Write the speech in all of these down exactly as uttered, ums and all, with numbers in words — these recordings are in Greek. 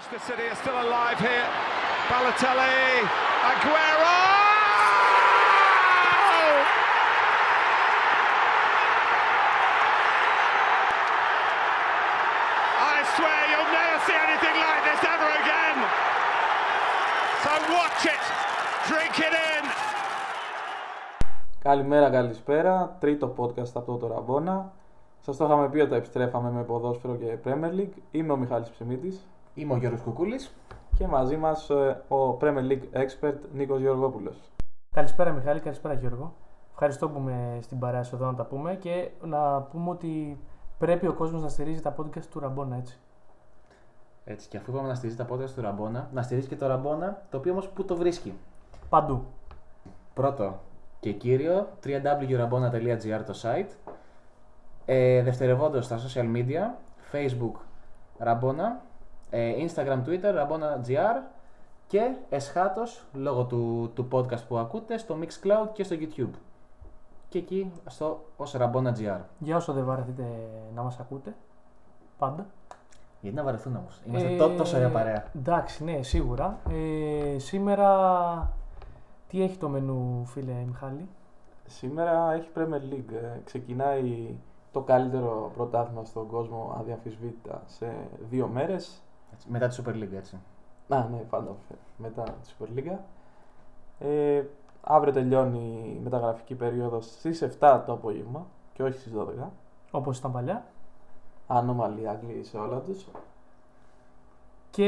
Manchester City are still alive here. Balotelli, Aguero! I swear you'll never see anything like this ever again. So watch it, drink it in. Καλημέρα, καλησπέρα. Τρίτο podcast από το Rabona. Σας το είχαμε πει ότι επιστρέφαμε με ποδόσφαιρο και Premier League. Είμαι ο Michalis Psimitis. Είμαι ο Γιώργος Koukoulis. Και μαζί μας ο Premier League expert Νίκος Γεωργόπουλος. Καλησπέρα Μιχάλη, καλησπέρα Γιώργο. Ευχαριστώ που είμαι στην παρέα εδώ να τα πούμε και να πούμε ότι πρέπει ο κόσμος να στηρίζει τα podcast του Rabona, έτσι. Έτσι, και αφού είπαμε να στηρίζει τα podcast του Rabona, να στηρίζει και το Rabona, το οποίο όμως που το βρίσκει. Παντού. Πρώτο και κύριο, double-u double-u double-u dot rabona dot gr το site. Ε, δευτερευόντως στα social media, Facebook Rabona, ε, Instagram, Twitter Rabona.gr και εσχάτως λόγω του, του podcast που ακούτε στο Mixcloud και στο YouTube και εκεί στο, ως Rabona.gr. Για όσο δεν βαρεθείτε να μας ακούτε, πάντα. Γιατί να βαρεθούν όμως, είμαστε ε, τό, τόσο για παρέα. Εντάξει, ναι, σίγουρα. Ε, σήμερα τι έχει το μενού, φίλε Μιχάλη? Σήμερα έχει Premier League, ε, ξεκινάει το καλύτερο πρωτάθλημα στον κόσμο, αδιαμφισβήτητα, σε δύο μέρες. Μετά τη Super League, έτσι. Α, ναι, πάντα μετά τη Super League. Ε, αύριο τελειώνει η μεταγραφική περίοδος στις εφτά το απόγευμα και όχι στις δώδεκα. Όπως ήταν παλιά. Ανομαλή, Άγγλοι σε όλα τους. Και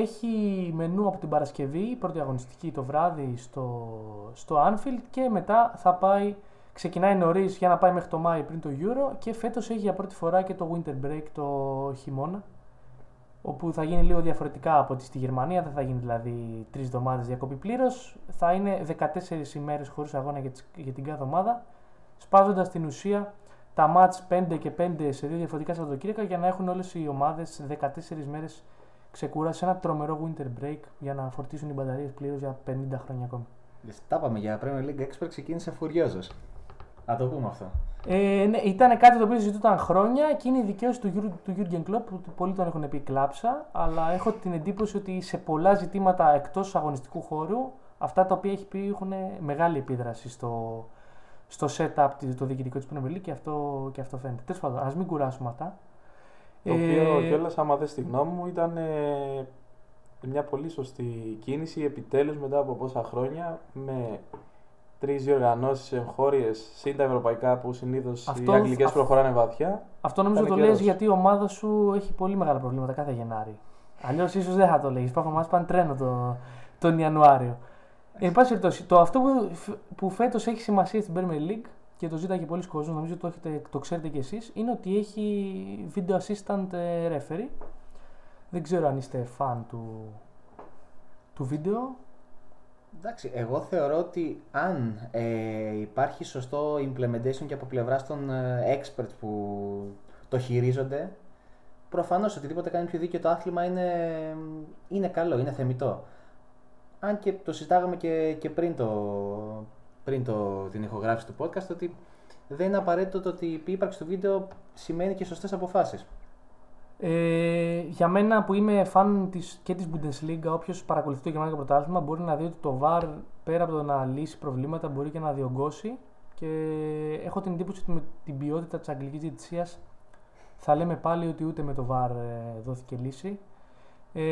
έχει μενού από την Παρασκευή, η πρώτη αγωνιστική το βράδυ στο, στο Anfield και μετά θα πάει. Ξεκινάει νωρίς για να πάει μέχρι το Μάη πριν το Euro και φέτος έχει για πρώτη φορά και το Winter Break το χειμώνα, όπου θα γίνει λίγο διαφορετικά από ό,τι στη Γερμανία, δεν θα γίνει δηλαδή τρεις εβδομάδες διακοπή πλήρως, θα είναι δεκατέσσερις ημέρες χωρίς αγώνα για την κάθε ομάδα, σπάζοντας την ουσία τα μάτς πέντε και πέντε σε δύο διαφορετικά Σαββατοκύριακα για να έχουν όλες οι ομάδες δεκατέσσερις μέρες ξεκούραση, ένα τρομερό Winter Break για να φορτίσουν οι μπαταρίες πλήρως για πενήντα χρόνια ακόμη. Τα πάμε για Premier League Expert, ξεκίνησε φουριόζος. Να το πούμε αυτό. Ε, ναι, ήταν κάτι το οποίο συζητούταν χρόνια και είναι η δικαίωση του, Γιου, του Jürgen Klopp, που πολλοί τον έχουν πει κλάψα, αλλά έχω την εντύπωση ότι σε πολλά ζητήματα εκτός αγωνιστικού χώρου αυτά τα οποία έχει πει έχουν μεγάλη επίδραση στο, στο setup το διοικητικό της Premier League και αυτό, και αυτό φαίνεται. Τέλος πάντων, ας μην κουράσουμε αυτά. Το οποίο ε... κιόλας, άμα δες τη γνώμη μου, ήταν ε, μια πολύ σωστή κίνηση επιτέλους μετά από πόσα χρόνια με τρεις διοργανώσεις εγχώριες συν τα ευρωπαϊκά που συνήθως αυτό, οι αγγλικές αυ... προχωράνε βαθιά. Αυτό νομίζω το λες γιατί η ομάδα σου έχει πολύ μεγάλα προβλήματα κάθε Γενάρη. Αλλιώς ίσως δεν θα το λέγεις. Υπάρχουν ομάδες που πάνε τρένο το, τον Ιανουάριο. Εν πάση περιπτώσει, το αυτό που, που φέτος έχει σημασία στην Premier League και το ζήταγε πολλοί κόσμοι, νομίζω το, έχετε, το ξέρετε κι εσείς, είναι ότι έχει video assistant referee. Δεν ξέρω αν είστε φαν του, του βίντεο. Εντάξει, εγώ θεωρώ ότι αν ε, υπάρχει σωστό implementation και από πλευράς των ε, experts που το χειρίζονται, προφανώς οτιδήποτε κάνει πιο δίκαιο το άθλημα είναι, είναι καλό, είναι θεμιτό. Αν και το συζητάγαμε και, και πριν, το, πριν το, την ηχογράφηση του podcast, ότι δεν είναι απαραίτητο το ότι η ύπαρξη του βίντεο σημαίνει και σωστές αποφάσεις. Ε, για μένα που είμαι φαν της, και της Bundesliga, όποιος παρακολουθεί το γερμανικό πρωτάθλημα μπορεί να δει ότι το βαρ πέρα από το να λύσει προβλήματα μπορεί και να διωγγώσει και έχω την εντύπωση ότι με την ποιότητα της αγγλικής διαιτησίας θα λέμε πάλι ότι ούτε με το βαρ ε, δόθηκε λύση. Ε,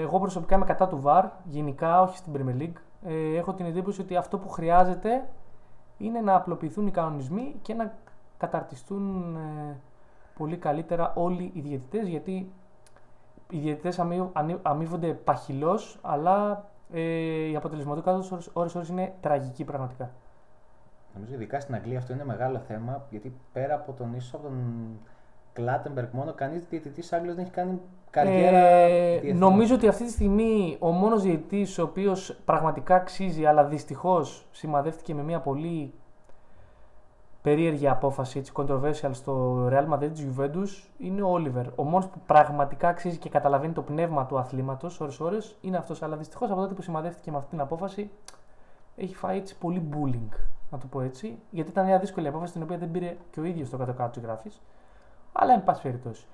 εγώ προσωπικά είμαι κατά του βαρ, γενικά όχι στην Premier League. Ε, έχω την εντύπωση ότι αυτό που χρειάζεται είναι να απλοποιηθούν οι κανονισμοί και να καταρτιστούν ε, πολύ καλύτερα όλοι οι διαιτητές, γιατί οι διαιτητές αμείβονται παχυλώς, αλλά ε, η αποτελεσματικότητα ώρες-ώρες είναι τραγική πραγματικά. Νομίζω ειδικά στην Αγγλία αυτό είναι μεγάλο θέμα, γιατί πέρα από τον ίσως από τον Κλάτεμπεργκ μόνο, κανείς διαιτητής Άγγλος δεν έχει κάνει καριέρα ε, νομίζω ότι αυτή τη στιγμή ο μόνος διαιτητής ο οποίος πραγματικά αξίζει, αλλά δυστυχώς σημαδεύτηκε με μια πολύ περίεργη απόφαση, έτσι, controversial στο Real Madrid της Juventus, είναι ο Όλιβερ. Ο μόνος που πραγματικά αξίζει και καταλαβαίνει το πνεύμα του αθλήματος ώρες-ώρες είναι αυτός. Αλλά δυστυχώς από τότε που σημαδεύτηκε με αυτή την απόφαση έχει φάει έτσι πολύ bullying, να το πω έτσι. Γιατί ήταν μια δύσκολη απόφαση την οποία δεν πήρε και ο ίδιος το κάτω-κάτω της γράφης. Αλλά εν πάση περιπτώσει.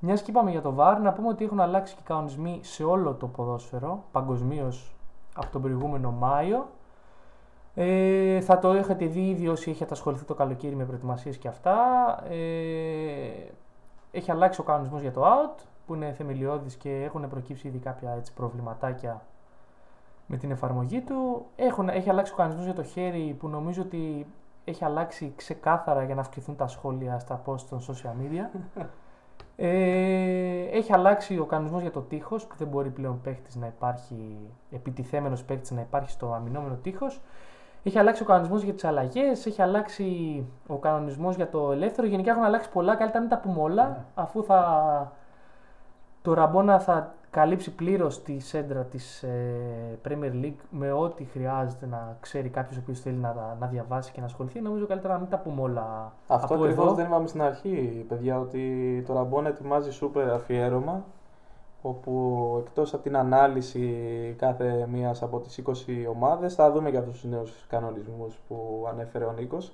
Μιας και είπαμε για το βαρ, να πούμε ότι έχουν αλλάξει και οι κανονισμοί σε όλο το ποδόσφαιρο παγκοσμίως από τον προηγούμενο Μάιο. Ε, θα το έχετε δει ήδη όσοι έχετε ασχοληθεί το καλοκαίρι με προετοιμασίες και αυτά. Ε, έχει αλλάξει ο κανονισμός για το out, που είναι θεμελιώδης και έχουν προκύψει ήδη κάποια έτσι, προβληματάκια με την εφαρμογή του. Έχουν, έχει αλλάξει ο κανονισμός για το χέρι, που νομίζω ότι έχει αλλάξει ξεκάθαρα για να αυξηθούν τα σχόλια στα post των social media. Ε, έχει αλλάξει ο κανονισμός για το τείχος, που δεν μπορεί πλέον παίκτης να υπάρχει, επιτιθέμενος παίκτης να υπάρχει στο αμυνόμενο τείχος. Έχει αλλάξει ο κανονισμός για τις αλλαγές, έχει αλλάξει ο κανονισμός για το ελεύθερο. Γενικά έχουν αλλάξει πολλά, καλύτερα να τα πούμε όλα, yeah. αφού θα, το Rabona θα καλύψει πλήρως τη σέντρα της ε, Premier League με ό,τι χρειάζεται να ξέρει κάποιος ο οποίος θέλει να, να διαβάσει και να ασχοληθεί. Νομίζω καλύτερα να μην τα πούμε όλα. Αυτό ακριβώς δεν είπαμε στην αρχή, παιδιά, ότι το Rabona ετοιμάζει σούπερ αφιέρωμα, όπου εκτός από την ανάλυση κάθε μίας από τις είκοσι ομάδες θα δούμε και αυτούς τους νέους κανονισμούς που ανέφερε ο Νίκος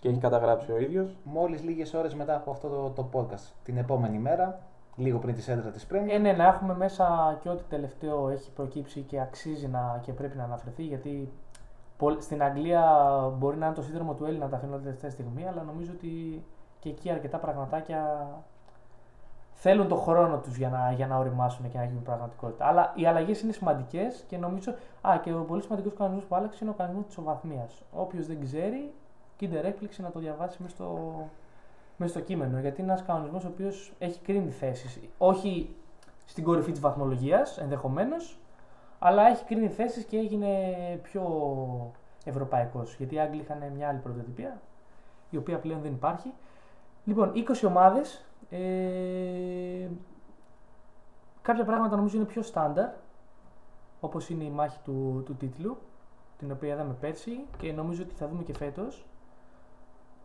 και έχει καταγράψει ο ίδιος. Μόλις λίγες ώρες μετά από αυτό το, το podcast, την επόμενη μέρα, λίγο πριν τη σέντρα της Premier. Ε, ναι, να έχουμε μέσα και ό,τι τελευταίο έχει προκύψει και αξίζει να, και πρέπει να αναφερθεί, γιατί στην Αγγλία μπορεί να είναι το σύνδρομο του Έλληνα να τα αφήνουν τελευταία στιγμή, αλλά νομίζω ότι και εκεί αρκετά πραγματάκια θέλουν τον χρόνο τους για να, για να οριμάσουν και να γίνουν πραγματικότητα. Αλλά οι αλλαγές είναι σημαντικές και νομίζω. Α, και ο πολύ σημαντικός κανονισμός που άλλαξε είναι ο κανονισμός της ισοβαθμίας. Όποιος δεν ξέρει, κίντερ έκπληξη να το διαβάσει μέσα στο, μέσα στο κείμενο. Γιατί είναι ένας κανονισμός ο οποίος έχει κρίνει θέσεις. Όχι στην κορυφή της βαθμολογίας ενδεχομένως, αλλά έχει κρίνει θέσεις και έγινε πιο ευρωπαϊκός. Γιατί οι Άγγλοι είχαν μια άλλη πρωτοτυπία, η οποία πλέον δεν υπάρχει. Λοιπόν, είκοσι ομάδες. Ε, κάποια πράγματα νομίζω είναι πιο στάνταρ, όπως είναι η μάχη του, του τίτλου, την οποία είδαμε πέρσι και νομίζω ότι θα δούμε και φέτος,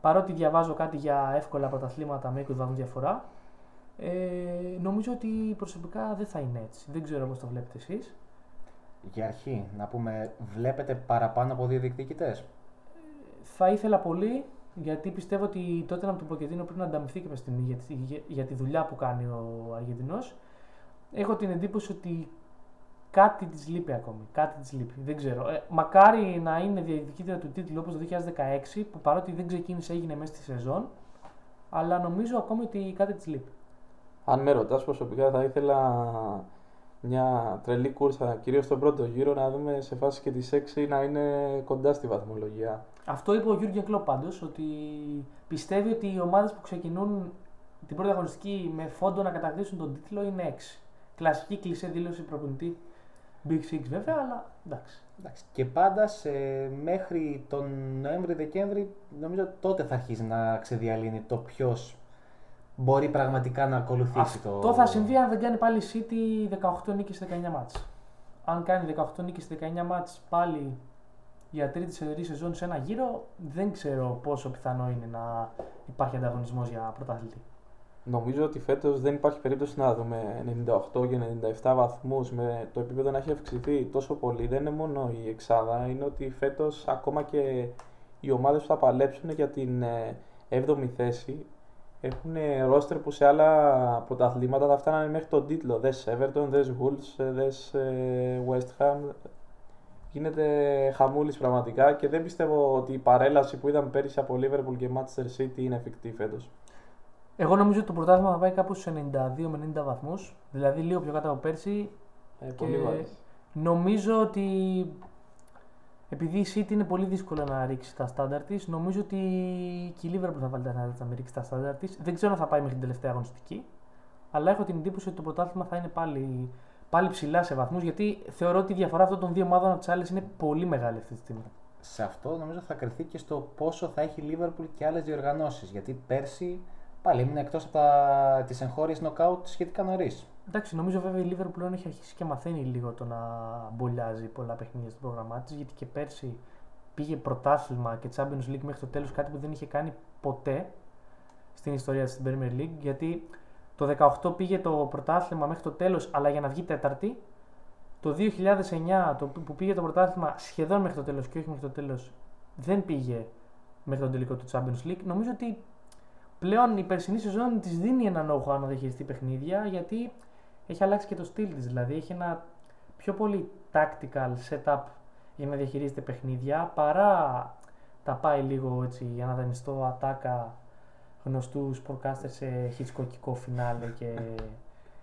παρότι διαβάζω κάτι για εύκολα πρωταθλήματα με είκοσι βαθμούς διαφορά. ε, νομίζω ότι προσωπικά δεν θα είναι έτσι, δεν ξέρω πώς το βλέπετε εσείς. Για αρχή να πούμε, βλέπετε παραπάνω από δύο διεκδικητές? ε, θα ήθελα πολύ, γιατί πιστεύω ότι τότε από τον Ποκετίνο πρέπει να ανταμυφθεί κάποια στιγμή για τη, για, για τη δουλειά που κάνει ο Αργεντινός. Έχω την εντύπωση ότι κάτι της λείπει ακόμη, κάτι της λείπει, δεν ξέρω. Ε, μακάρι να είναι διεκδικήτρια του τίτλου όπως το δύο χιλιάδες δεκαέξι, που παρότι δεν ξεκίνησε έγινε μέσα στη σεζόν, αλλά νομίζω ακόμη ότι κάτι της λείπει. Αν με ρωτάς προσωπικά, θα ήθελα μια τρελή κούρσα, κυρίως στον πρώτο γύρο, να δούμε σε φάση και τις έξι να είναι κοντά στη βαθμολογία. Αυτό είπε ο Γιούργεν Κλοπ πάντως, ότι πιστεύει ότι οι ομάδες που ξεκινούν την πρώτη αγωνιστική με φόντο να κατακτήσουν τον τίτλο είναι έξι. Κλασική κλισέ δήλωση προπονητή Big Six βέβαια, αλλά εντάξει. εντάξει. Και πάντα σε, μέχρι τον Νοέμβρη-Δεκέμβρη, νομίζω τότε θα αρχίσει να ξεδιαλύνει το ποιος μπορεί πραγματικά να ακολουθήσει. Αυτό το. Αυτό θα συμβεί αν δεν κάνει πάλι City δεκαοκτώ νίκες σε δεκαεννιά μάτς. Αν κάνει δεκαοκτώ νίκες σε δεκαεννιά μάτς πάλι για τρίτη σερή σεζόν σε ένα γύρο, δεν ξέρω πόσο πιθανό είναι να υπάρχει ανταγωνισμός για πρωταθλητή. Νομίζω ότι φέτος δεν υπάρχει περίπτωση να δούμε ενενήντα οκτώ και ενενήντα επτά βαθμούς, με το επίπεδο να έχει αυξηθεί τόσο πολύ. Δεν είναι μόνο η εξάδα, είναι ότι φέτος ακόμα και οι ομάδες που θα παλέψουν για την έβδομη θέση έχουν ρόστερ που σε άλλα πρωταθλήματα θα φτάνανε μέχρι τον τίτλο. Δες Everton, δες Wolves, δες West Ham. Γίνεται χαμούλης πραγματικά και δεν πιστεύω ότι η παρέλαση που είδαμε πέρυσι από Liverpool και Manchester City είναι εφικτή φέτος. Εγώ νομίζω ότι το πρωτάθλημα θα πάει κάπου στους ενενήντα δύο με ενενήντα βαθμούς, δηλαδή λίγο πιο κάτω από πέρσι. Ε, και πολύ βάρης. Νομίζω ότι επειδή η City είναι πολύ δύσκολο να ρίξει τα στάνταρ της, νομίζω ότι και η Liverpool θα βάλει να ρίξει τα στάνταρ της. Δεν ξέρω αν θα πάει μέχρι την τελευταία αγωνιστική, αλλά έχω την εντύπωση ότι το πρωτάθλημα θα είναι πάλι, πάλι ψηλά σε βαθμούς, γιατί θεωρώ ότι η διαφορά αυτών των δύο ομάδων από τις άλλες είναι πολύ μεγάλη αυτή τη στιγμή. Σε αυτό νομίζω θα κριθεί και στο πόσο θα έχει η Liverpool και άλλες διοργανώσεις, γιατί πέρσι πάλι έμεινε εκτός από τα... τις εγχώριες νοκάουτ σχετικά νωρίς. Εντάξει, νομίζω βέβαια η Liverpool πλέον έχει αρχίσει και μαθαίνει λίγο το να μπολιάζει πολλά παιχνίδια στο πρόγραμμά της, γιατί και πέρσι πήγε πρωτάθλημα και Champions League μέχρι το τέλος, κάτι που δεν είχε κάνει ποτέ στην ιστορία της Premier League, γιατί το δύο χιλιάδες δεκαοκτώ πήγε το πρωτάθλημα μέχρι το τέλος, αλλά για να βγει τέταρτη. Το δύο χιλιάδες εννιά το, που πήγε το πρωτάθλημα σχεδόν μέχρι το τέλος και όχι μέχρι το τέλος, δεν πήγε μέχρι τον τελικό του Champions League. Νομίζω ότι πλέον η περσινή σεζόν της δίνει έναν όχο αν διαχειριστεί παιχνίδια, γιατί έχει αλλάξει και το στυλ της. Δηλαδή έχει ένα πιο πολύ tactical setup για να διαχειρίζεται παιχνίδια, παρά τα πάει λίγο έτσι για να δανειστώ ατάκα γνωστού σπορκάστερ σε χιτσκοκικό φινάλε και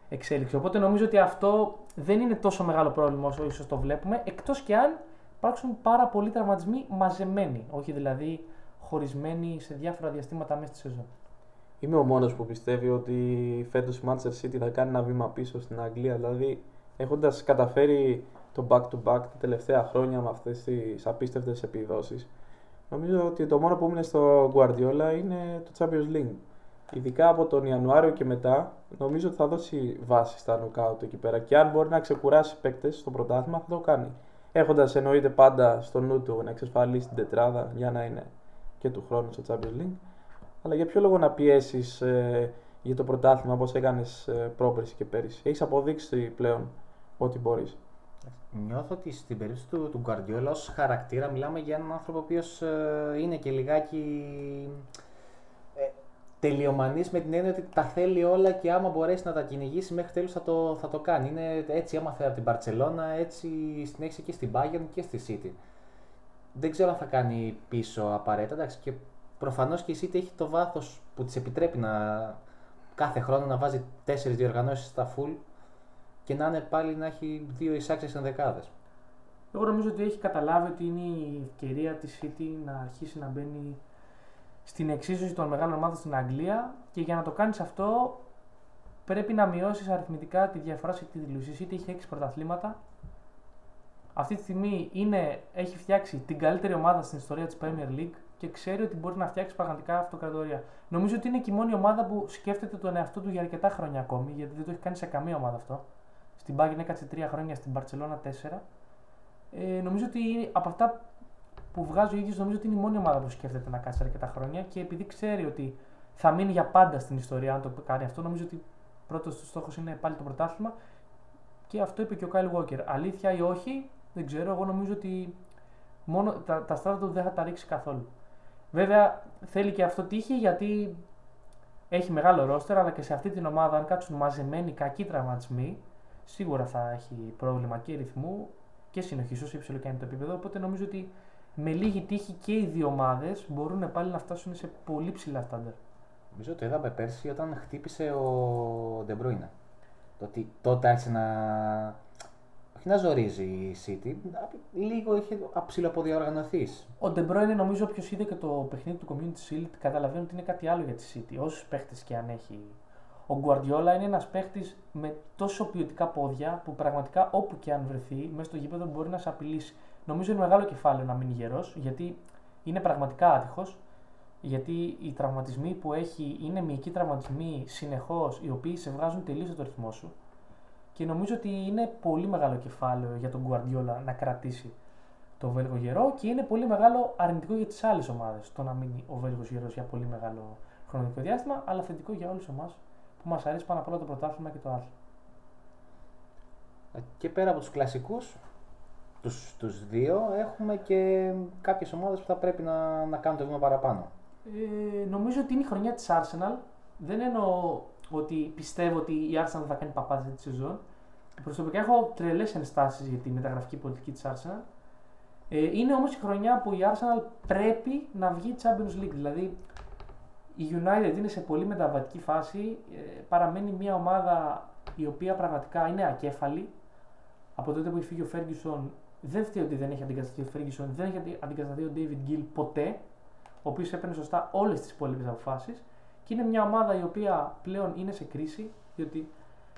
εξέλιξη. Οπότε νομίζω ότι αυτό δεν είναι τόσο μεγάλο πρόβλημα όσο ίσως το βλέπουμε, εκτός και αν υπάρξουν πάρα πολλοί τραυματισμοί μαζεμένοι, όχι δηλαδή χωρισμένοι σε διάφορα διαστήματα μέσα στη σεζόν. Είμαι ο μόνος που πιστεύει ότι φέτος η Manchester City θα κάνει ένα βήμα πίσω στην Αγγλία, δηλαδή έχοντας καταφέρει το back-to-back τα τελευταία χρόνια με αυτές τις απίστευτες επιδόσεις. Νομίζω ότι το μόνο που έμεινε στο Guardiola είναι το Champions League. Ειδικά από τον Ιανουάριο και μετά, νομίζω ότι θα δώσει βάση στα νοκάουτ εκεί πέρα. Και αν μπορεί να ξεκουράσει παίκτες στο πρωτάθλημα, θα το κάνει. Έχοντας εννοείται πάντα στο νου του να εξασφαλίσει την τετράδα για να είναι και του χρόνου στο Champions League. Αλλά για ποιο λόγο να πιέσεις ε, για το πρωτάθλημα όπως έκανες ε, πρόπερση και πέρυσι? Έχεις αποδείξει πλέον ότι μπορείς. Νιώθω ότι στην περίπτωση του, του Guardiola ως χαρακτήρα μιλάμε για έναν άνθρωπο ο οποίος ε, είναι και λιγάκι ε, τελειομανής, με την έννοια ότι τα θέλει όλα και άμα μπορέσει να τα κυνηγήσει μέχρι τέλους θα το, θα το κάνει. Είναι έτσι έμαθε από την Μπαρτσελώνα, έτσι στην έχει και στην Bayern και στη City. Δεν ξέρω αν θα κάνει πίσω απαραίτητα, εντάξει, και προφανώς και η City έχει το βάθος που της επιτρέπει να, κάθε χρόνο να βάζει τέσσερις διοργανώσεις στα full και να είναι πάλι να έχει δύο εισάξιες ενδεκάδες. Εγώ νομίζω ότι έχει καταλάβει ότι είναι η ευκαιρία της City να αρχίσει να μπαίνει στην εξίσωση των μεγάλων ομάδων στην Αγγλία, και για να το κάνεις αυτό πρέπει να μειώσεις αριθμητικά τη διαφορά σε τίτλους. Η City έχει έξι πρωταθλήματα. Αυτή τη στιγμή είναι, έχει φτιάξει την καλύτερη ομάδα στην ιστορία της Premier League και ξέρει ότι μπορεί να φτιάξει πραγματικά αυτοκρατορία. Νομίζω ότι είναι και η μόνη ομάδα που σκέφτεται τον εαυτό του για αρκετά χρόνια ακόμη, γιατί δεν το έχει κάνει σε καμία ομάδα αυτό. Στην Bayern έκατσε τρία χρόνια, στην Barcelona τέσσερα. Ε, νομίζω ότι από αυτά που βγάζει ο ίδιος, νομίζω ότι είναι η μόνη ομάδα που σκέφτεται να κάτσει αρκετά χρόνια, και επειδή ξέρει ότι θα μείνει για πάντα στην ιστορία αν το κάνει αυτό, νομίζω ότι πρώτος του στόχος είναι πάλι το πρωτάθλημα, και αυτό είπε και ο Kyle Walker. Αλήθεια ή όχι, δεν ξέρω. Εγώ νομίζω ότι μόνο τα, τα στράτα του δεν θα τα ρίξει καθόλου. Βέβαια θέλει και αυτό τύχη, γιατί έχει μεγάλο ρόστερ, αλλά και σε αυτή την ομάδα, αν κάτσουν μαζεμένοι κακοί τραυματισμοί, σίγουρα θα έχει πρόβλημα και ρυθμού και συνοχής, όσο υψηλό και είναι το επίπεδο. Οπότε νομίζω ότι με λίγη τύχη και οι δύο ομάδες μπορούν πάλι να φτάσουν σε πολύ ψηλά στάνταρ. Νομίζω το είδαμε πέρσι όταν χτύπησε ο De Bruyne. Το ότι τότε άρχισε να. Όχι να ζορίζει η City, λίγο είχε αψιλοποδιοργανωθεί. Ο De Bruyne, νομίζω όποιος είδε και το παιχνίδι του Community Shield, καταλαβαίνει ότι είναι κάτι άλλο για τη City, όσους παίχτες και αν έχει. Ο Guardiola είναι ένας παίχτης με τόσο ποιοτικά πόδια που πραγματικά όπου και αν βρεθεί μέσα στο γήπεδο μπορεί να σε απειλήσει. Νομίζω είναι μεγάλο κεφάλαιο να μείνει γερός, γιατί είναι πραγματικά άτυχος. Γιατί οι τραυματισμοί που έχει είναι μυϊκοί τραυματισμοί συνεχώς, οι οποίοι σε βγάζουν τελείως το ρυθμό σου. Και νομίζω ότι είναι πολύ μεγάλο κεφάλαιο για τον Guardiola να κρατήσει το Βέλγο γερό, και είναι πολύ μεγάλο αρνητικό για τις άλλες ομάδες το να μείνει ο Βέλγος γερός για πολύ μεγάλο χρονικό διάστημα, αλλά θετικό για όλους εμάς που μας αρέσει πάνω απ' όλα το πρωτάθλημα και το άθλημα. Και πέρα από τους κλασικούς, τους, τους δύο, έχουμε και κάποιες ομάδες που θα πρέπει να, να κάνουν το βήμα παραπάνω. Ε, νομίζω ότι είναι η χρονιά της Arsenal. Δεν εννοώ ότι πιστεύω ότι η Arsenal θα κάνει παπάδες αυτή τη σεζόν. Προσωπικά έχω τρελές ενστάσεις για τη μεταγραφική πολιτική της Arsenal. Ε, είναι όμως η χρονιά που η Arsenal πρέπει να βγει Champions League. Δηλαδή η United είναι σε πολύ μεταβατική φάση. Ε, παραμένει μια ομάδα η οποία πραγματικά είναι ακέφαλη. Από τότε που έχει φύγει ο Ferguson, δεν φταίει ότι δεν έχει αντικατασταθεί ο Ferguson, δεν έχει αντικατασταθεί ο David Gill ποτέ, ο οποίος έπαιρνε σωστά όλες τις υπόλοιπες αποφάσεις, και είναι μια ομάδα η οποία πλέον είναι σε κρίση, διότι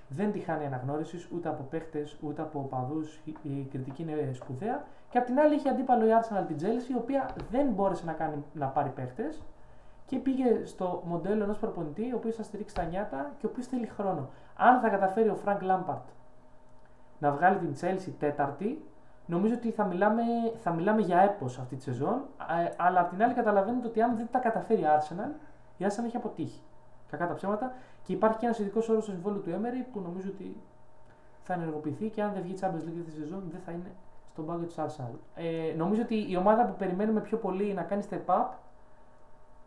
δεν τη χάνει αναγνώρισης ούτε από παίχτες ούτε από οπαδούς. Η κριτική είναι σπουδαία. Και απ' την άλλη είχε αντίπαλο η Arsenal την Chelsea, η οποία δεν μπόρεσε να, κάνει, να πάρει παίχτες και πήγε στο μοντέλο ενός προπονητή, ο οποίος θα στηρίξει τα νιάτα και ο οποίος θέλει χρόνο. Αν θα καταφέρει ο Frank Lampard να βγάλει την Chelsea τέταρτη, νομίζω ότι θα μιλάμε, θα μιλάμε για έπος αυτή τη σεζόν, αλλά απ' την άλλη καταλαβαίνετε ότι αν δεν τα καταφέρει η Arsenal, η Arsenal έχει αποτύχει. Κακά τα ψέματα. Και υπάρχει και ένας ειδικός όρος στο συμβόλαιο του Emery που νομίζω ότι θα ενεργοποιηθεί, και αν δεν βγει η Champions League αυτή τη σεζόν, δεν θα είναι στον πάγκο της Arsenal. Ε, νομίζω ότι η ομάδα που περιμένουμε πιο πολύ να κάνει step up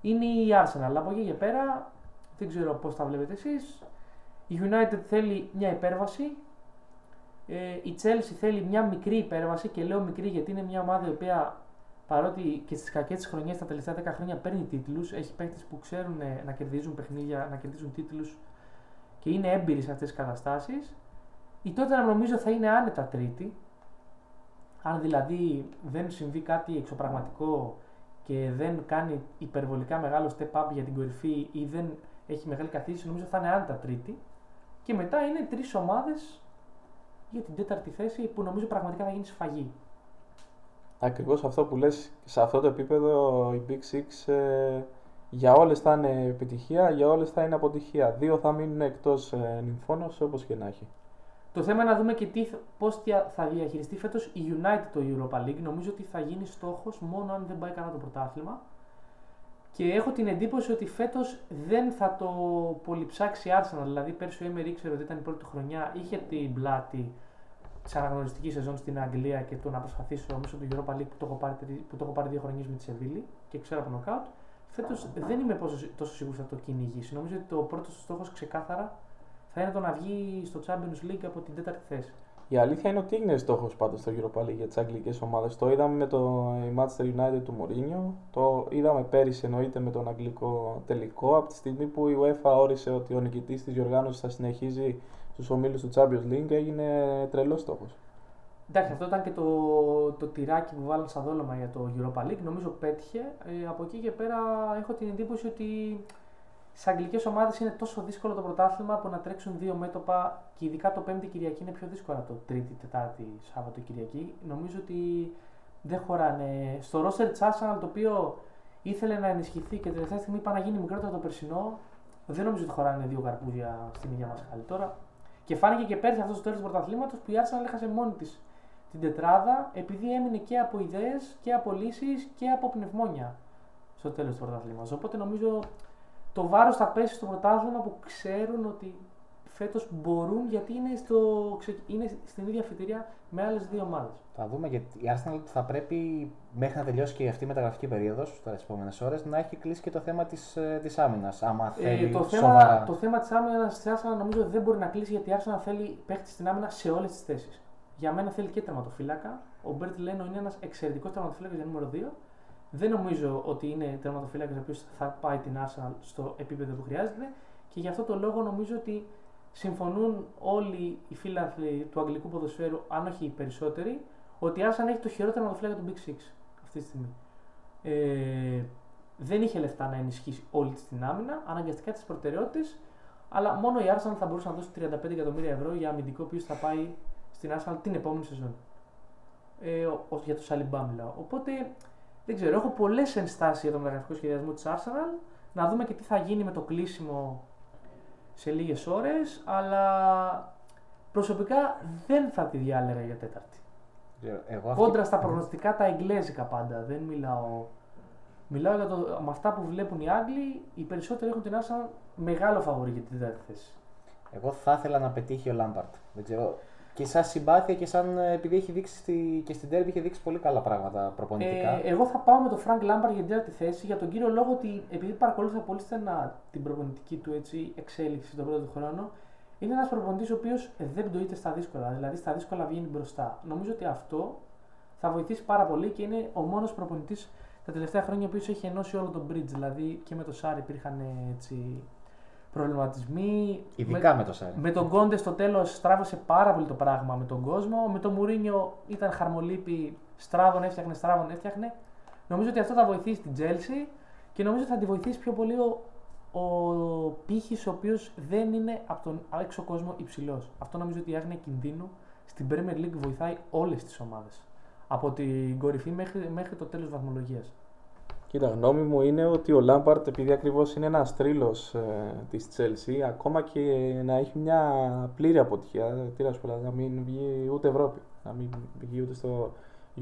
είναι η Arsenal. Αλλά από εκεί και πέρα δεν ξέρω πώς τα βλέπετε εσείς. Η United θέλει μια υπέρβαση. Ε, η Chelsea θέλει μια μικρή υπέρβαση και λέω μικρή γιατί είναι μια ομάδα η οποία παρότι και στις κακές της χρονιές τα τελευταία δέκα χρόνια παίρνει τίτλους, έχει παίκτες που ξέρουν να κερδίζουν παιχνίδια, να κερδίζουν τίτλους και είναι έμπειροι σε αυτές τις καταστάσεις. Η Tottenham νομίζω θα είναι άνετα τρίτη, αν δηλαδή δεν συμβεί κάτι εξωπραγματικό και δεν κάνει υπερβολικά μεγάλο step up για την κορυφή ή δεν έχει μεγάλη καθίστηση, νομίζω θα είναι άνετα τρίτη. Και μετά είναι τρεις ομάδες για την τέταρτη θέση που νομίζω πραγματικά θα γίνει σφαγή. Ακριβώς αυτό που λες, σε αυτό το επίπεδο η Big Six ε, για όλες θα είναι επιτυχία, για όλες θα είναι αποτυχία. Δύο θα μείνουν εκτός ε, νυμφώνος, όπως και να έχει. Το θέμα είναι να δούμε και τι, πώς θα διαχειριστεί φέτος η United το Europa League. Νομίζω ότι θα γίνει στόχος μόνο αν δεν πάει καλά το πρωτάθλημα. Και έχω την εντύπωση ότι φέτος δεν θα το πολυψάξει η Arsenal. Δηλαδή, πέρσι ο Emery ήξερε ότι ήταν η πρώτη του χρονιά, είχε την πλάτη της αναγνωριστικής σεζόν στην Αγγλία και το να προσπαθήσω μέσω του Europa League που το έχω πάρει, που το έχω πάρει δύο χρονιές με τη Σεβίλη και ξέρω από νοκάουτ. Φέτος δεν είμαι πόσο, τόσο σίγουρος ότι θα το κυνηγήσει. Νομίζω ότι το πρώτο στόχος ξεκάθαρα θα είναι το να βγει στο Champions League από την τέταρτη θέση. Η αλήθεια είναι ότι είναι στόχος πάντως στο Europa League για τις αγγλικές ομάδες. Το είδαμε με το Manchester United του Mourinho, το είδαμε πέρυσι εννοείται με τον αγγλικό τελικό. Από τη στιγμή που η UEFA όρισε ότι ο νικητής της διοργάνωσης θα συνεχίζει στους ομίλους του Champions League, έγινε τρελός στόχος. Εντάξει, αυτό ήταν και το, το τυράκι που βάλαν σαν δόλωμα για το Europa League. Νομίζω πέτυχε. Ε, από εκεί και πέρα έχω την εντύπωση ότι στις αγγλικές ομάδες είναι τόσο δύσκολο το πρωτάθλημα που να τρέξουν δύο μέτωπα και ειδικά το Πέμπτη Κυριακή είναι πιο δύσκολο από το Τρίτη, Τετάρτη, Σάββατο Κυριακή. Νομίζω ότι δεν χωράνε. Στο ρόστερ της Arsenal, το οποίο ήθελε να ενισχυθεί και τελευταία στιγμή είπα να γίνει μικρότερο το περσινό, δεν νομίζω ότι χωράνε δύο καρπούζια στην ίδια μας χάλη τώρα. Και φάνηκε και πέρσι αυτό το τέλος του πρωταθλήματος που η Arsenal έχασε μόνη της την τετράδα επειδή έμεινε και από ιδέες και από λύσεις και από πνευμόνια στο τέλος του πρωταθλήματος. Οπότε νομίζω το βάρος θα πέσει στο πρωτάθλημα που ξέρουν ότι φέτος μπορούν γιατί είναι, στο, είναι στην ίδια αφιτηρία με άλλες δύο ομάδες. Θα δούμε γιατί η Arsenal θα πρέπει μέχρι να τελειώσει και αυτή η μεταγραφική περίοδος στις επόμενες ώρες να έχει κλείσει και το θέμα της, της άμυνας. Άμα θέλει ε, το, θέμα, το θέμα της άμυνας της Arsenal νομίζω δεν μπορεί να κλείσει γιατί η Arsenal θέλει παίχτη στην άμυνα σε όλες τις θέσεις. Για μένα θέλει και τερματοφύλακα. Ο Μπέρτ Λένο είναι ένας εξαιρετικός τερματοφύλακας για νούμερο δύο. Δεν νομίζω ότι είναι τερματοφύλακας ο οποίος θα πάει την Arsenal στο επίπεδο που χρειάζεται και γι' αυτό το λόγο νομίζω ότι συμφωνούν όλοι οι φίλαθλοι του αγγλικού ποδοσφαίρου, αν όχι οι περισσότεροι, ότι η Arsenal έχει το χειρότερο τερματοφύλακα του Big Six αυτή τη στιγμή. Ε, δεν είχε λεφτά να ενισχύσει όλη της την άμυνα, αναγκαστικά τις προτεραιότητες, αλλά μόνο η Arsenal θα μπορούσε να δώσει τριάντα πέντε εκατομμύρια ευρώ για αμυντικό ο οποίος θα πάει στην Arsenal την επόμενη σεζόν. Ε, ως για το Σαλιμπά μιλάω. Οπότε δεν ξέρω, έχω πολλές ενστάσεις για τον μεταγραφικό σχεδιασμό της Arsenal. Να δούμε και τι θα γίνει με το κλείσιμο σε λίγες ώρες, αλλά προσωπικά δεν θα τη διάλεγα για τέταρτη. Εγώ αυτή... Κόντρα στα προγνωστικά τα εγγλέζικα πάντα, δεν μιλάω... Μιλάω για το... με αυτά που βλέπουν οι Άγγλοι, οι περισσότεροι έχουν την Arsenal μεγάλο φαβορί για την τέταρτη θέση. Εγώ θα ήθελα να πετύχει ο Λάμπαρτ, δεν ξέρω... Και σαν συμπάθεια και σαν επειδή έχει δείξει στη, και στην Derby είχε δείξει πολύ καλά πράγματα προπονητικά. Ε, εγώ θα πάω με τον Frank Lampard για την τέταρτη θέση για τον κύριο λόγο ότι επειδή παρακολούθησα πολύ στενά την προπονητική του έτσι, εξέλιξη τον πρώτο του χρόνο, είναι ένας προπονητής ο οποίος δεν πτωείται στα δύσκολα. Δηλαδή στα δύσκολα βγαίνει μπροστά. Νομίζω ότι αυτό θα βοηθήσει πάρα πολύ και είναι ο μόνος προπονητής τα τελευταία χρόνια ο οποίος έχει ενώσει όλο τον bridge. Δηλαδή και με τον Sarri υπήρχαν έτσι. Προβληματισμοί. Ειδικά με, με το Σάρι. Με τον Κόντε στο τέλος στράβωσε πάρα πολύ το πράγμα με τον κόσμο. Με τον Μουρίνιο ήταν χαρμολύπη, στράβων έφτιαχνε, στράβων έφτιαχνε. Νομίζω ότι αυτό θα βοηθήσει την Chelsea και νομίζω ότι θα τη βοηθήσει πιο πολύ ο, ο πύχης ο οποίος δεν είναι από τον έξω κόσμο υψηλός. Αυτό νομίζω ότι η άγνοια κινδύνου στην Premier League βοηθάει όλες τις ομάδες. Από την κορυφή μέχρι, μέχρι το τέλος βαθμολογίας. Κοίτα, γνώμη μου είναι ότι ο Λάμπαρτ, επειδή ακριβώς είναι ένας θρύλος ε, της Chelsea, ακόμα και να έχει μια πλήρη αποτυχία, τι να σου πω, να μην βγει ούτε Ευρώπη, να μην βγει ούτε στο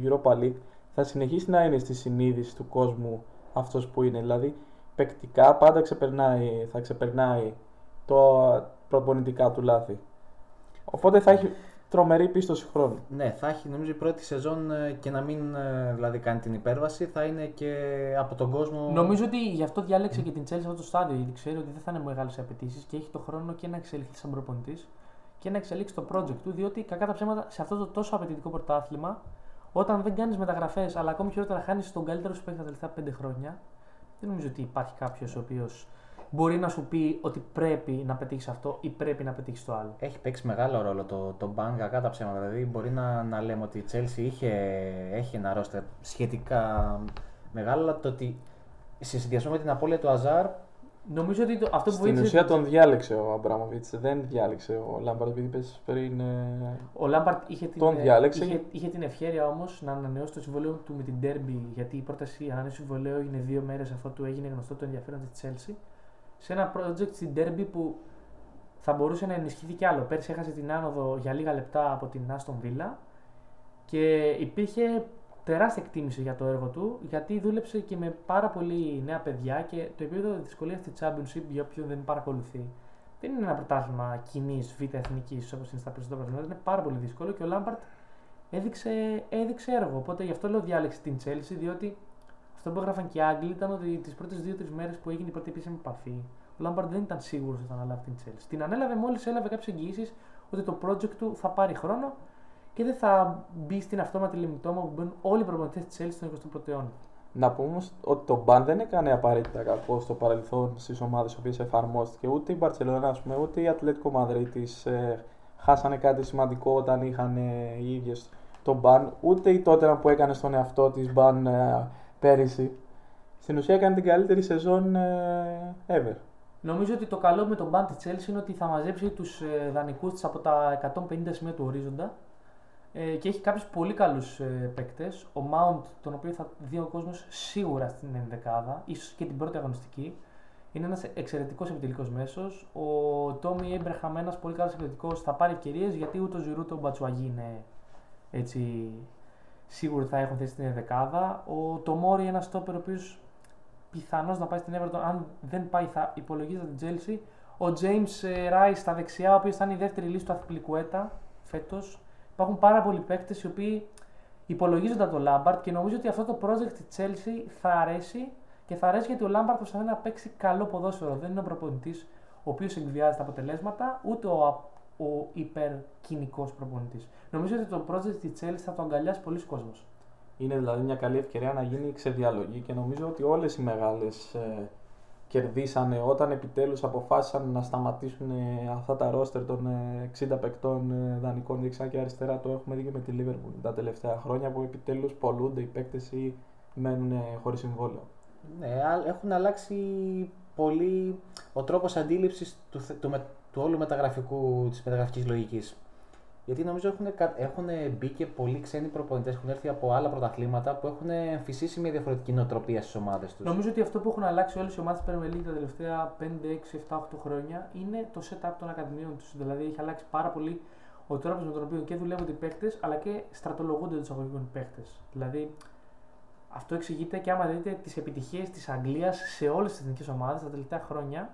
Europa League, θα συνεχίσει να είναι στη συνείδηση του κόσμου αυτός που είναι. Δηλαδή, παικτικά πάντα ξεπερνάει, θα ξεπερνάει το προπονητικά του λάθη. Οπότε θα έχει, τρομερή πίστοση χρόνου. Ναι, θα έχει νομίζω η πρώτη σεζόν και να μην δηλαδή κάνει την υπέρβαση, θα είναι και από τον κόσμο. Νομίζω ότι γι' αυτό διάλεξε και την Chelsea αυτό το στάδιο, γιατί ξέρει ότι δεν θα είναι μεγάλες απαιτήσεις και έχει το χρόνο και να εξελιχθεί σαν προπονητής και να εξελίξει το project του, διότι κακά τα ψέματα σε αυτό το τόσο απαιτητικό πρωτάθλημα, όταν δεν κάνεις μεταγραφές, αλλά ακόμη χειρότερα χάνεις τον καλύτερο σου παίκτη τα τελευταία πέντε χρόνια, δεν νομίζω ότι υπάρχει κάποιος ο οποίος μπορεί να σου πει ότι πρέπει να πετύχεις αυτό ή πρέπει να πετύχεις το άλλο. Έχει παίξει μεγάλο ρόλο το, το bank, κακά τα ψέματα. Δηλαδή, μπορεί να, να λέμε ότι η Chelsea είχε, έχει ένα roster σχετικά μεγάλο, αλλά το ότι σε συνδυασμό με την απώλεια του Αζάρ. Νομίζω ότι το, αυτό που στην ουσία τον διάλεξε ο Αμπράμοβιτς, δεν διάλεξε ο Λάμπαρτ, επειδή πες πριν. Ο Λάμπαρτ είχε, είχε, είχε την ευχέρεια όμως να ανανεώσει το συμβολέο του με την Derby, γιατί η πρόταση ανανέωση συμβολέου έγινε δύο μέρες αφού του έγινε γνωστό το ενδιαφέρον της Chelsea. Σε ένα project στην Derby που θα μπορούσε να ενισχυθεί κι άλλο. Πέρσι έχασε την άνοδο για λίγα λεπτά από την Aston Villa και υπήρχε τεράστια εκτίμηση για το έργο του, γιατί δούλεψε και με πάρα πολύ νέα παιδιά και το επίπεδο δυσκολίας στη Championship, για όποιον δεν παρακολουθεί, δεν είναι ένα πρωτάθλημα κοινής β' εθνικής όπως είναι στα περισσότερα πρωταθλήματα. Είναι πάρα πολύ δύσκολο και ο Lampard έδειξε, έδειξε έργο. Οπότε γι' αυτό λέω διάλεξε την Chelsea, διότι αυτό που έγραφαν και οι Άγγλοι ήταν ότι τις πρώτες δύο τρεις μέρες που έγινε η πρώτη επίσημη επαφή, ο Lampard δεν ήταν σίγουρος ότι θα αναλάβει την Chelsea. Την ανέλαβε μόλις έλαβε κάποιες εγγυήσεις ότι το project του θα πάρει χρόνο και δεν θα μπει στην αυτόματη λιμιτόμα που μπαίνουν όλοι οι προπονητές της Chelsea στον εικοστό πρώτο αιώνα. Να πούμε όμως ότι το μπαν δεν έκανε απαραίτητα κακό στο παρελθόν στις ομάδες οποίες εφαρμόστηκε. Ούτε η Barcelona, ας πούμε, ούτε η Ατλέτικο Μαδρίτης ε, χάσανε κάτι σημαντικό όταν είχαν ε, οι ίδιες το μπαν, ούτε η Tottenham που έκανε στον εαυτό της μπαν ε, πέρυσι. Στην ουσία έκανε την καλύτερη σεζόν ε, ever. Νομίζω ότι το καλό με τον μπαν της Chelsea είναι ότι θα μαζέψει τους ε, δανεικούς της από τα εκατόν πενήντα σημεία του ορίζοντα. Και έχει κάποιους πολύ καλούς ε, παίκτες. Ο Mount, τον οποίο θα δει ο κόσμος σίγουρα στην ενδεκάδα, ίσως και την πρώτη αγωνιστική. Είναι ένας εξαιρετικός επιτελικός μέσος. Ο Tommy Abraham, ένας πολύ καλός επιθετικός, θα πάρει ευκαιρίες, γιατί ούτε ο Giroud, ο Μπατσουαγί είναι έτσι. Σίγουρα θα έχουν θέση στην ενδεκάδα. Ο Tomori, ένας τόπερ, ο οποίος πιθανώς να πάει στην Everton. Αν δεν πάει, θα υπολογίζεται την Chelsea. Ο James Rice στα δεξιά, ο οποίος θα είναι η δεύτερη λύση του Αθπιλικουέτα φέτος. Υπάρχουν πάρα πολλοί παίκτες οι οποίοι υπολογίζονται από τον Lampard και νομίζω ότι αυτό το project της Chelsea θα αρέσει και θα αρέσει γιατί ο Lampard προσπαθεί να παίξει καλό ποδόσφαιρο. Δεν είναι ο προπονητής ο οποίος εκβιάζει τα αποτελέσματα, ούτε ο, ο υπερκοινικός προπονητής. Νομίζω ότι το project της Chelsea θα το αγκαλιάσει πολλοί κόσμος. Είναι δηλαδή μια καλή ευκαιρία να γίνει ξεδιαλογή και νομίζω ότι όλες οι μεγάλες ε, κερδίσανε όταν επιτέλους αποφάσισαν να σταματήσουν ε, αυτά τα ρόστερ των ε, εξήντα παικτών ε, δανεικών δεξιά και αριστερά. Το έχουμε δει και με τη Liverpool τα τελευταία χρόνια που επιτέλους πολλούνται οι παίκτες ή μένουν ε, χωρίς συμβόλαιο. Ναι, έχουν αλλάξει πολύ ο τρόπος αντίληψης του, του, του, του όλου μεταγραφικού, της μεταγραφικής λογικής. Γιατί νομίζω έχουν, έχουν μπει και πολλοί ξένοι προπονητές, έχουν έρθει από άλλα πρωταθλήματα που έχουν εμφυσίσει μια διαφορετική νοοτροπία στις ομάδες τους. Νομίζω ότι αυτό που έχουν αλλάξει όλες οι ομάδες της Premier League τα τελευταία πέντε, έξι, επτά, οκτώ χρόνια είναι το setup των ακαδημιών τους. Δηλαδή έχει αλλάξει πάρα πολύ ο τρόπος με τον οποίο και δουλεύονται οι παίκτες, αλλά και στρατολογούνται τους αγωγικούς παίκτες. Δηλαδή αυτό εξηγείται και άμα δείτε τις επιτυχίες της Αγγλίας σε όλες τις εθνικές ομάδες τα τελευταία χρόνια.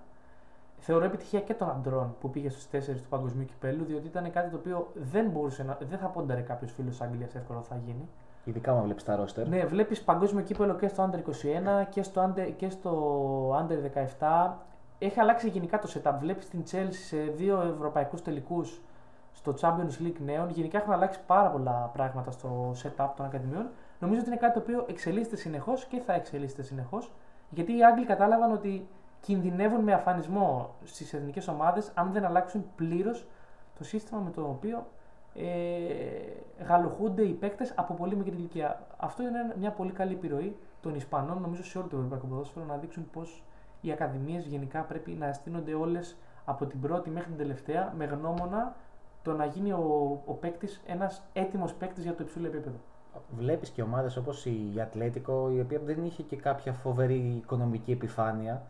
Θεωρώ επιτυχία και των αντρών που πήγε στους τέσσερις του παγκοσμίου κυπέλου, διότι ήταν κάτι το οποίο δεν μπορούσε να. Δεν θα πόνταρε κάποιο φίλο της Αγγλίας εύκολα θα γίνει. Ειδικά όταν βλέπεις τα ρόστερ. Ναι, βλέπεις παγκόσμιο κύπελο και στο Under είκοσι ένα και στο Under, και στο Under δεκαεπτά. Έχει αλλάξει γενικά το setup. Βλέπεις την Chelsea σε δύο ευρωπαϊκούς τελικούς στο Champions League νέων. Γενικά έχουν αλλάξει πάρα πολλά πράγματα στο setup των ακαδημιών. Νομίζω ότι είναι κάτι το οποίο εξελίσσεται συνεχώς και θα εξελίσσεται συνεχώς, γιατί οι Άγγλοι κατάλαβαν ότι κινδυνεύουν με αφανισμό στις εθνικές ομάδες αν δεν αλλάξουν πλήρως το σύστημα με το οποίο ε, γαλοχούνται οι παίκτες από πολύ μικρή ηλικία. Αυτό είναι μια πολύ καλή επιρροή των Ισπανών, νομίζω, σε όλο το ευρωπαϊκό ποδόσφαιρο, να δείξουν πως οι ακαδημίες γενικά πρέπει να αστείνονται όλες από την πρώτη μέχρι την τελευταία, με γνώμονα το να γίνει ο, ο παίκτης ένας έτοιμος παίκτης για το υψηλό επίπεδο. Βλέπεις και ομάδες όπως η Ατλέτικο, η οποία δεν είχε και κάποια φοβερή οικονομική επιφάνεια.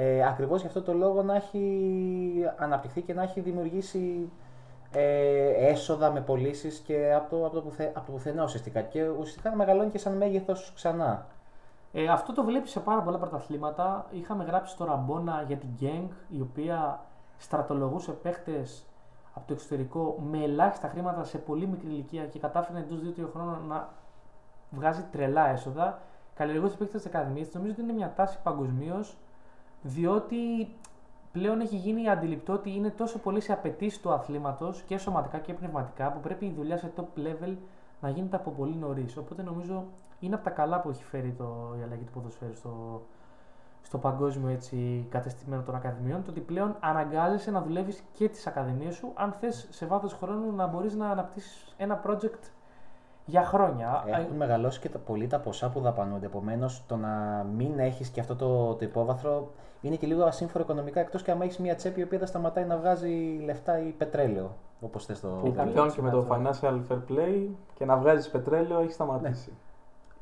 Ε, ακριβώς γι' αυτό το λόγο να έχει αναπτυχθεί και να έχει δημιουργήσει ε, έσοδα με πωλήσεις και από το, από το, πουθε, από το πουθενά ουσιαστικά. Και ουσιαστικά να μεγαλώνει και σαν μέγεθος ξανά. Ε, αυτό το βλέπει σε πάρα πολλά πρωταθλήματα. Είχαμε γράψει στο Rabona για την Γκενγκ, η οποία στρατολογούσε παίχτες από το εξωτερικό με ελάχιστα χρήματα σε πολύ μικρή ηλικία και κατάφερε εντός δύο τρία χρόνων να βγάζει τρελά έσοδα. Καλλιεργούσε παίκτες της Ακαδημίας. Νομίζω ότι είναι μια τάση παγκοσμίως, διότι πλέον έχει γίνει αντιληπτό ότι είναι τόσο πολλές οι απαιτήσεις του αθλήματος και σωματικά και πνευματικά που πρέπει η δουλειά σε top level να γίνεται από πολύ νωρίς. Οπότε νομίζω είναι από τα καλά που έχει φέρει το, η αλλαγή του ποδοσφαίρου στο, στο παγκόσμιο έτσι, κατεστημένο των ακαδημιών. Το ότι πλέον αναγκάζεσαι να δουλεύεις και τις ακαδημίες σου, αν θες σε βάθος χρόνου να μπορείς να αναπτύσσεις ένα project για χρόνια. Έχουν μεγαλώσει και τα, πολύ τα ποσά που δαπανούνται. Επομένως, το να μην έχεις και αυτό το, το υπόβαθρο είναι και λίγο ασύμφορο οικονομικά, εκτός και αν έχεις μια τσέπη η οποία θα σταματάει να βγάζει λεφτά ή πετρέλαιο. Όπως θες το. Και τελειώνει και με το financial fair play και να βγάζεις πετρέλαιο, έχει σταματήσει.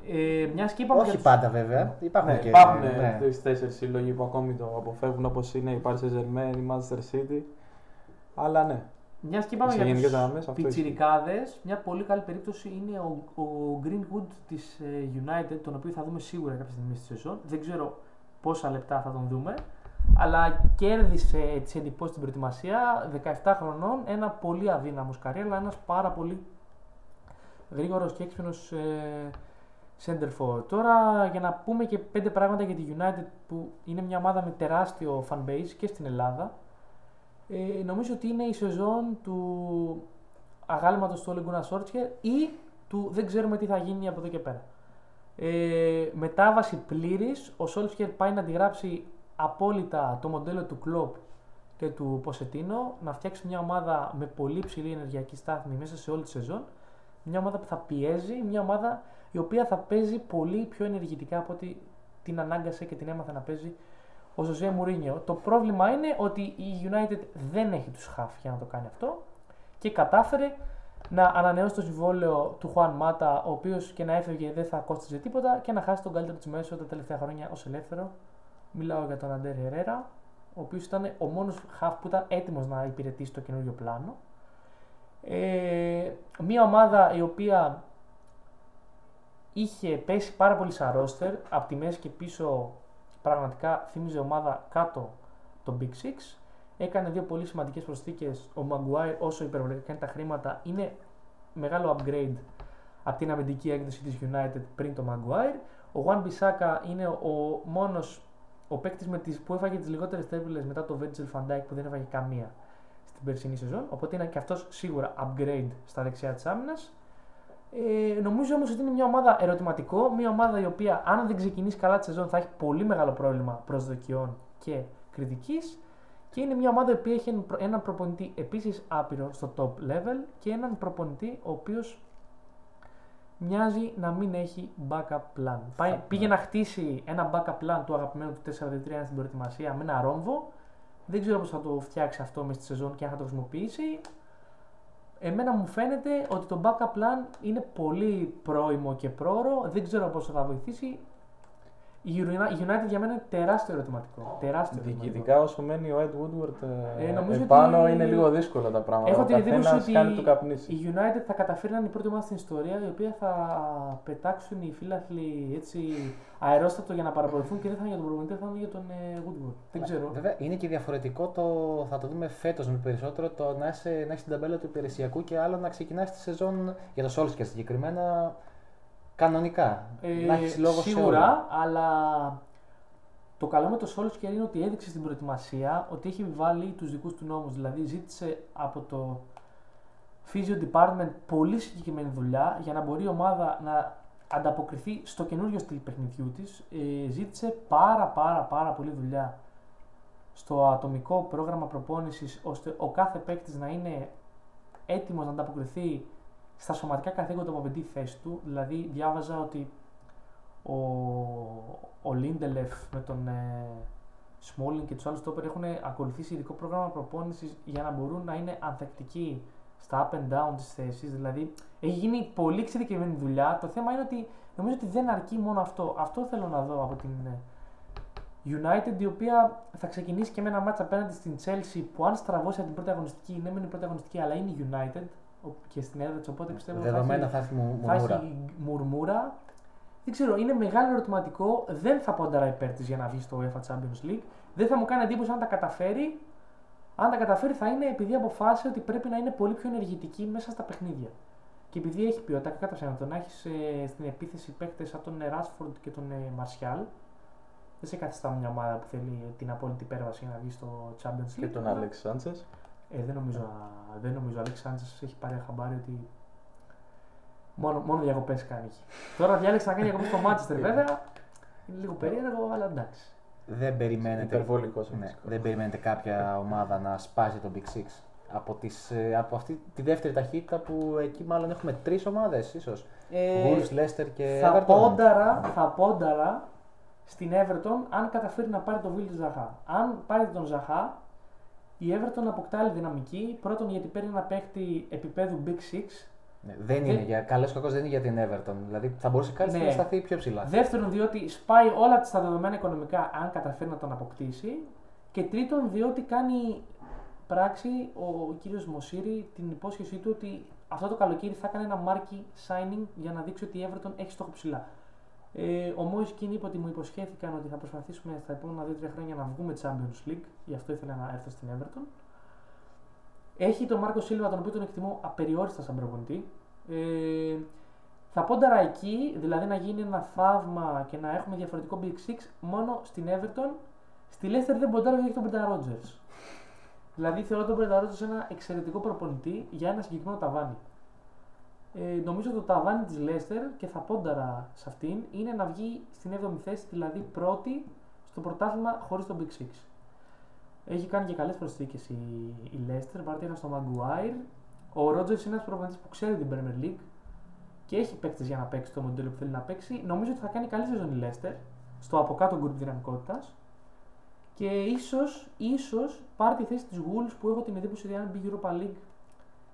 Ναι. Ε, μια όχι τους... πάντα βέβαια. Υπάρχουν ναι, και. Υπάρχουν ναι. τρεις-τέσσερις σύλλογοι που ακόμη το αποφεύγουν, όπως είναι η Paris Saint-Germain, η Manchester City. Αλλά ναι. Μια και είπαμε για τους πιτσιρικάδες, μια πολύ καλή περίπτωση είναι ο, ο Greenwood της United, τον οποίο θα δούμε σίγουρα κάποια στιγμή στη σεζόν. Δεν ξέρω πόσα λεπτά θα τον δούμε, αλλά κέρδισε τις εντυπώσεις στην προετοιμασία, δεκαεπτά χρονών, ένα πολύ αδύναμος καρύρα, αλλά ένας πάρα πολύ γρήγορος και έξυπνος ε, center forward. Τώρα για να πούμε και πέντε πράγματα για τη United, που είναι μια ομάδα με τεράστιο fan base και στην Ελλάδα. Ε, νομίζω ότι είναι η σεζόν του αγάλματος του Ole Gunnar Solskjaer ή του δεν ξέρουμε τι θα γίνει από εδώ και πέρα. Ε, μετάβαση πλήρης, ο Solskjaer πάει να αντιγράψει απόλυτα το μοντέλο του Klopp και του Pochettino, να φτιάξει μια ομάδα με πολύ ψηλή ενεργειακή στάθμη μέσα σε όλη τη σεζόν, μια ομάδα που θα πιέζει, μια ομάδα η οποία θα παίζει πολύ πιο ενεργητικά από ό,τι την ανάγκασε και την έμαθε να παίζει ο Ζωζέ Μουρίνιο. Το πρόβλημα είναι ότι η United δεν έχει τους χαφ για να το κάνει αυτό και κατάφερε να ανανεώσει το συμβόλαιο του Χουάν Μάτα, ο οποίος και να έφευγε δεν θα κόστιζε τίποτα, και να χάσει τον καλύτερο της μέσο τα τελευταία χρόνια ως ελεύθερο. Μιλάω για τον Αντέρ Χερέρα, ο οποίος ήταν ο μόνος χαφ που ήταν έτοιμος να υπηρετήσει το καινούριο πλάνο. Ε, μια ομάδα η οποία είχε πέσει πάρα πολύ σαν ρόστερ, από τη μέση και πίσω πραγματικά θύμιζε ομάδα κάτω το Big Six. Έκανε δύο πολύ σημαντικές προσθήκες. Ο Maguire, όσο υπερβολικά είναι τα χρήματα, είναι μεγάλο upgrade από την αμυντική έκδοση της United πριν το Maguire. Ο Wan-Bissaka είναι ο μόνος ο παίκτης με τις, που έφαγε τις λιγότερες τρίπλες μετά το Virgil van Dijk, που δεν έφαγε καμία στην περσινή σεζόν. Οπότε είναι και αυτός σίγουρα upgrade στα δεξιά της άμυνας. Ε, νομίζω όμως ότι είναι μια ομάδα ερωτηματικό, μια ομάδα η οποία αν δεν ξεκινήσει καλά τη σεζόν θα έχει πολύ μεγάλο πρόβλημα προσδοκιών και κριτικής, και είναι μια ομάδα η οποία έχει έναν προπονητή επίσης άπειρο στο top level και έναν προπονητή ο οποίος μοιάζει να μην έχει backup plan. Πάει, πήγε να χτίσει ένα backup plan του αγαπημένου του τέσσερα δύο τρία στην προετοιμασία με ένα ρόμβο, δεν ξέρω πώς θα το φτιάξει αυτό μες τη σεζόν και αν θα το χρησιμοποιήσει. Εμένα μου φαίνεται ότι το backup plan είναι πολύ πρόημο και πρόωρο, δεν ξέρω πόσο θα βοηθήσει. Η United για μένα είναι τεράστιο ερωτηματικό. Τεράστιο ερωτηματικό. Ειδικά όσο μένει ο Ed Woodward ε, επάνω ότι είναι λίγο δύσκολα τα πράγματα. Έχω την εντύπωση ότι η United θα καταφέρει να είναι η πρώτη ομάδα στην ιστορία η οποία θα πετάξουν οι φίλαθλοι έτσι αερόστατο για να παραπολουθούν, και δεν θα είναι για τον προπονητή, θα είναι για τον ε, Woodward. Δεν ξέρω. Βέβαια είναι και διαφορετικό, το, θα το δούμε φέτος με περισσότερο, το να έχει την ταμπέλα του υπηρεσιακού και άλλο να ξεκινάει τη σεζόν για το Solskjaer συγκεκριμένα. Κανονικά. Ε, να έχεις λόγο σίγουρα, σε όλα. Αλλά το καλό με το Solskjaer είναι ότι έδειξε στην προετοιμασία ότι έχει βάλει τους δικούς του νόμους. Δηλαδή, ζήτησε από το physio department πολύ συγκεκριμένη δουλειά για να μπορεί η ομάδα να ανταποκριθεί στο καινούριο στυλ παιχνιδιού της. Ε, ζήτησε πάρα πάρα πάρα πολύ δουλειά στο ατομικό πρόγραμμα προπόνησης, ώστε ο κάθε παίκτης να είναι έτοιμος να ανταποκριθεί στα σωματικά καθήκοντα που απαιτεί η θέση του. Δηλαδή, διάβαζα ότι ο, ο Λίντελεφ με τον ε, Σμόλιν και τους άλλους τόπερ έχουν ακολουθήσει ειδικό πρόγραμμα προπόνησης για να μπορούν να είναι ανθεκτικοί στα up and down της θέσης. Δηλαδή, έχει γίνει πολύ εξειδικευμένη δουλειά. Το θέμα είναι ότι νομίζω ότι δεν αρκεί μόνο αυτό. Αυτό θέλω να δω από την United, η οποία θα ξεκινήσει και με ένα μάτσα απέναντι στην Chelsea, που αν στραβώσει από την πρώτη αγωνιστική, ναι, μεν η πρώτη αγωνιστική, αλλά είναι η United και στην έδρα της, οπότε πιστεύω δεδομένα θα έχει, θα έχει, θα έχει μουρμούρα. Δεν ξέρω, είναι μεγάλο ερωτηματικό, δεν θα πονταρά υπέρ της για να βγει στο UEFA Champions League, δεν θα μου κάνει εντύπωση αν τα καταφέρει, Αν τα καταφέρει, θα είναι επειδή αποφάσισε ότι πρέπει να είναι πολύ πιο ενεργητική μέσα στα παιχνίδια. Και επειδή έχει ποιότητα, κατά ψέματα, να έχει ε, στην επίθεση παίκτες σαν τον Ράσφορντ και τον ε, Μαρσιάλ. Δεν σε καθιστά μια ομάδα που θέλει την απόλυτη υπέρβαση για να βγει στο Champions League. Και τον Άλεξ Σάντσες. Ε, δεν νομίζω ο Άλεξ Σάντσες έχει πάρει χαμπάρι ότι. Μόνο, μόνο διακοπές κάνει. Τώρα διάλεξε να κάνει διακοπές στο Manchester, βέβαια. Είναι λίγο περίεργο, αλλά εντάξει. Δεν περιμένετε, ναι, δεν περιμένετε κάποια ομάδα να σπάσει τον Big Six από, τις, από αυτή τη δεύτερη ταχύτητα που εκεί μάλλον έχουμε τρεις ομάδες ίσως. Ε, Wolves, Leicester και θα Everton. Πόνταρα, θα πόνταρα στην Everton αν καταφέρει να πάρει τον Βίλι Ζαχά. Αν πάρει τον Ζαχά, η Everton αποκτά άλλη δυναμική. Πρώτον γιατί παίρνει ένα παίχτη επίπεδου Big Six. Ναι, δεν είναι, για, καλός κακός δεν είναι για την Everton. Δηλαδή θα μπορούσε κάλλιστα ναι. να σταθεί πιο ψηλά. Δεύτερον, διότι σπάει όλα τα δεδομένα οικονομικά αν καταφέρει να τον αποκτήσει. Και τρίτον, διότι κάνει πράξη ο κύριος Μοσίρη την υπόσχεσή του ότι αυτό το καλοκαίρι θα κάνει ένα marquee signing για να δείξει ότι η Everton έχει στόχο ψηλά. Ε, ο Μόις Κιν είπε ότι μου υποσχέθηκαν ότι θα προσπαθήσουμε στα επόμενα δύο τρία χρόνια να βγούμε Champions League, γι' αυτό ήθελα να έρθω στην Everton. Έχει τον Μάρκο Σίλβα, τον οποίο τον εκτιμώ απεριόριστα σαν προπονητή. Ε, θα πόνταρα εκεί, δηλαδή να γίνει ένα θαύμα και να έχουμε διαφορετικό Big Six μόνο στην Everton. Στη Leicester δεν ποντάρω γιατί έχει τον Brendan Rodgers. Δηλαδή θεωρώ τον Brendan Rodgers ένα εξαιρετικό προπονητή για ένα συγκεκριμένο ταβάνι. Ε, νομίζω το ταβάνι της Leicester και θα πόνταρα σε αυτήν είναι να βγει στην έβδομη θέση, δηλαδή πρώτη στο πρωτάθλημα χωρίς τον Big Six. Έχει κάνει και καλές προσθήκες η Leicester, παρατήρησα στο Maguire. Ο Rodgers είναι ένας προπονητής που ξέρει την Premier League και έχει παίκτες για να παίξει το μοντέλο που θέλει να παίξει. Νομίζω ότι θα κάνει καλή σεζόν η Leicester στο από κάτω γκρουπ δυναμικότητας και ίσως, ίσως πάρει τη θέση της Wolves που έχω την εντύπωση ότι αν μπει Europa League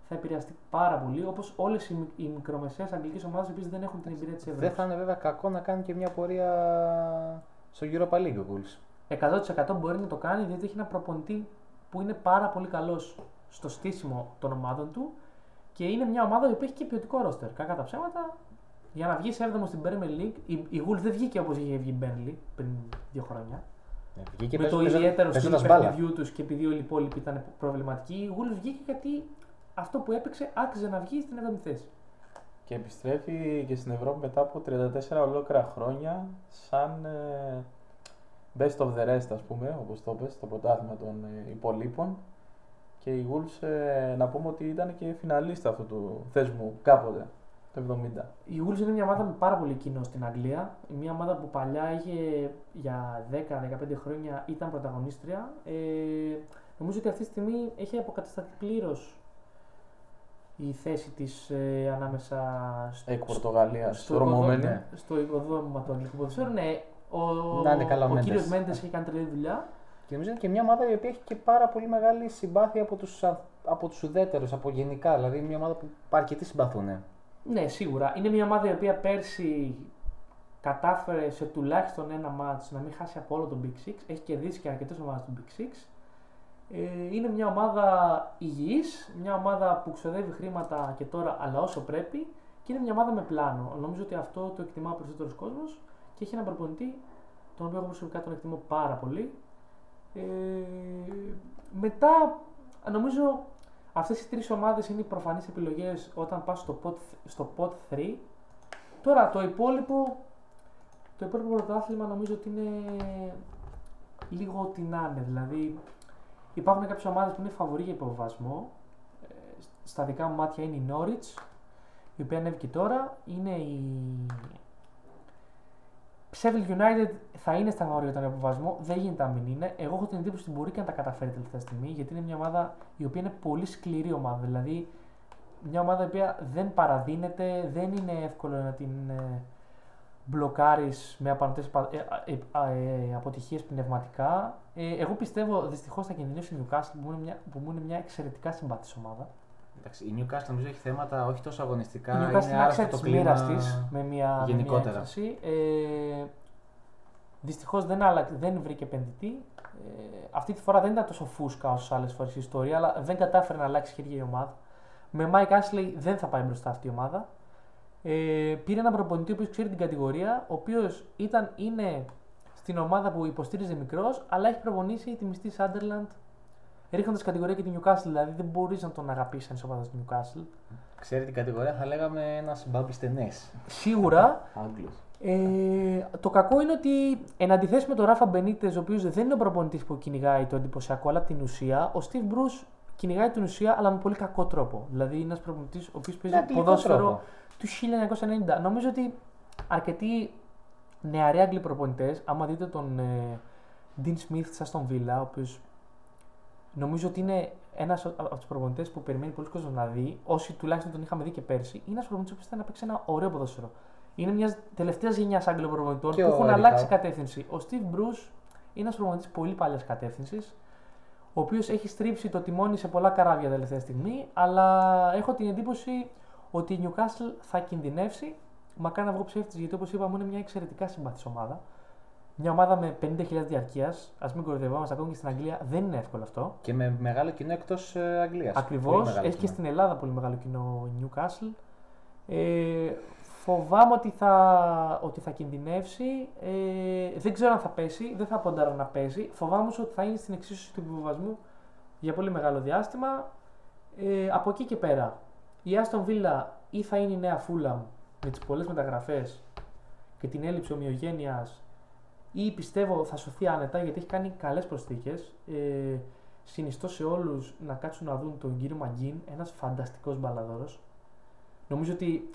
θα επηρεαστεί πάρα πολύ. Όπως όλες οι μικρομεσαίες αγγλικές ομάδες επίσης δεν έχουν την εμπειρία της Ευρώπης. Δεν θα είναι βέβαια κακό να κάνει και μια πορεία στο Europa League ο Wolves. εκατό τοις εκατό μπορεί να το κάνει διότι έχει ένα προπονητή που είναι πάρα πολύ καλός στο στήσιμο των ομάδων του και είναι μια ομάδα που έχει και ποιοτικό ρόστερ. Κακά τα ψέματα, για να βγει σε έβδομο στην Premier League, η, η Wolves δεν βγήκε όπως είχε βγει η Burnley πριν δύο χρόνια. Βγήκε με πες, το πες, ιδιαίτερο πες, στήριο παιχνιδιού του και επειδή όλοι οι υπόλοιποι ήταν προβληματικοί, η Wolves βγήκε γιατί αυτό που έπαιξε άξιζε να βγει στην έβδομη θέση. Και επιστρέφει και στην Ευρώπη μετά από τριάντα τέσσερα ολόκληρα χρόνια σαν. Ε... Best of the rest, ας πούμε, όπως το πες, το πρωτάθλημα των ε, υπολείπων. Και η Wolves, ε, να πούμε ότι ήταν και φιναλίστα αυτού του θεσμού κάποτε, το εβδομήντα. Η Wolves είναι μια ομάδα με πάρα πολύ κοινό στην Αγγλία. Μια ομάδα που παλιά είχε για δέκα με δεκαπέντε χρόνια ήταν πρωταγωνίστρια. Ε, νομίζω ότι αυτή τη στιγμή έχει αποκατασταθεί πλήρως η θέση της ε, ανάμεσα στο, εκ Πορτογαλίας, στο, στο οικοδόμημα του αγγλικού ποδοσφαίρου. Ναι, Ο, ο κύριος Μέντες έχει κάνει τρελή δουλειά. Και νομίζω είναι και μια ομάδα η οποία έχει και πάρα πολύ μεγάλη συμπάθεια από τους, από τους ουδέτερους, από γενικά. Δηλαδή, μια ομάδα που αρκετοί συμπαθούν. Ναι. ναι, σίγουρα. Είναι μια ομάδα η οποία πέρσι κατάφερε σε τουλάχιστον ένα μάτς να μην χάσει από όλο τον Big Six. Έχει κερδίσει και αρκετές ομάδες του Big Six. Ε, είναι μια ομάδα υγιής, μια ομάδα που ξοδεύει χρήματα και τώρα, αλλά όσο πρέπει. Και είναι μια ομάδα με πλάνο. Νομίζω ότι αυτό το εκτιμά ο περισσότερος κόσμος. Και έχει έναν προπονητή, τον οποίο εγώ προσωπικά τον εκτιμώ πάρα πολύ. Ε, μετά, νομίζω, αυτές οι τρεις ομάδες είναι οι προφανείς επιλογές όταν πας στο pot, στο pot τρία. Τώρα, το υπόλοιπο, το υπόλοιπο πρωτάθλημα νομίζω ότι είναι λίγο ό,τι να είναι. Δηλαδή, υπάρχουν κάποιες ομάδες που είναι φαβορί για υποβιβασμό. Ε, στα δικά μου μάτια είναι η Norwich, η οποία ανέβηκε τώρα. Είναι η... Sheffield United θα είναι στα όρια των αποβασμών, δεν γίνεται να μην είναι. Εγώ έχω την εντύπωση ότι μπορεί και να τα καταφέρει τελευταία στιγμή, γιατί είναι μια ομάδα η οποία είναι πολύ σκληρή ομάδα. Δηλαδή, μια ομάδα η οποία δεν παραδίνεται, δεν είναι εύκολο να την ε, μπλοκάρεις με απανοτές ε, ε, ε, αποτυχίες πνευματικά. Ε, εγώ πιστεύω δυστυχώς θα κινδυνεύσει η Newcastle που μου είναι μια, που είναι μια εξαιρετικά συμπαθής ομάδα. Εντάξει, η Newcastle νομίζω έχει θέματα όχι τόσο αγωνιστικά. Η Newcastle είναι άρρωστο το κλίμα της με μια έκφραση. Ε, δυστυχώς δεν, δεν βρήκε επενδυτή. Ε, αυτή τη φορά δεν ήταν τόσο φούσκα όσες άλλες φορές η ιστορία, αλλά δεν κατάφερε να αλλάξει χέρια η ομάδα. Με Mike Ashley δεν θα πάει μπροστά αυτή η ομάδα. Ε, πήρε έναν προπονητή ο οποίος ξέρει την κατηγορία, ο οποίος ήταν, είναι στην ομάδα που υποστήριζε μικρός, αλλά έχει προπονήσει τη μισθή Sunderland. ρίχνοντας κατηγορία και την Newcastle, δηλαδή δεν μπορείς να τον αγαπήσεις αν είσαι οπαδός της Newcastle. Ξέρετε την κατηγορία, θα λέγαμε ένας μπάμπης στενές. Σίγουρα. ε, το κακό είναι ότι εν αντιθέσει με τον Ράφα Μπενίτες, ο οποίος δεν είναι ο προπονητής που κυνηγάει το εντυπωσιακό, αλλά την ουσία, ο Στιβ Μπρους κυνηγάει την ουσία, αλλά με πολύ κακό τρόπο. Δηλαδή είναι ένας προπονητής ο οποίος παίζει ποδόσφαιρο του χίλια εννιακόσια ενενήντα. Νομίζω ότι αρκετοί νεαροί Άγγλοι προπονητές, άμα δείτε τον ε, Dean Smith της Aston Villa, ο οποίος νομίζω ότι είναι ένας από τους προπονητές που περιμένει πολλούς κόσμους να δει, όσοι τουλάχιστον τον είχαμε δει και πέρσι, είναι ένας προπονητής που θέλει να παίξει ένα ωραίο ποδόσφαιρο. Είναι μια τελευταία γενιά Άγγλων προπονητών που έχουν αλλάξει κατεύθυνση. Ο Steve Bruce είναι ένας προπονητής πολύ παλιάς κατεύθυνσης, ο οποίος έχει στρίψει το τιμόνι σε πολλά καράβια τελευταία στιγμή, αλλά έχω την εντύπωση ότι η Newcastle θα κινδυνεύσει. Μακάρι να βγω ψεύτης, γιατί όπως είπαμε είναι μια εξαιρετικά συμπαθής ομάδα. Μια ομάδα με πενήντα χιλιάδες διαρκείας, ας μην κοροϊδευόμαστε, ακόμη και στην Αγγλία δεν είναι εύκολο αυτό. Και με μεγάλο κοινό εκτός Αγγλίας. Ακριβώς, έχει και στην Ελλάδα πολύ μεγάλο κοινό Newcastle. Ε, φοβάμαι ότι θα, ότι θα κινδυνεύσει. Ε, δεν ξέρω αν θα πέσει, δεν θα ποντάρω να πέσει. Φοβάμαι ότι θα είναι στην εξίσωση του υποβιβασμού για πολύ μεγάλο διάστημα. Ε, από εκεί και πέρα, η Aston Villa ή θα είναι η νέα Fulham με τις πολλές μεταγραφές και την έλλειψη ομοιογένειας, ή πιστεύω θα σωθεί άνετα γιατί έχει κάνει καλές προσθήκες. Ε, συνιστώ σε όλους να κάτσουν να δουν τον κύριο Μαγκίν, ένας φανταστικός μπαλαδόρος. Νομίζω ότι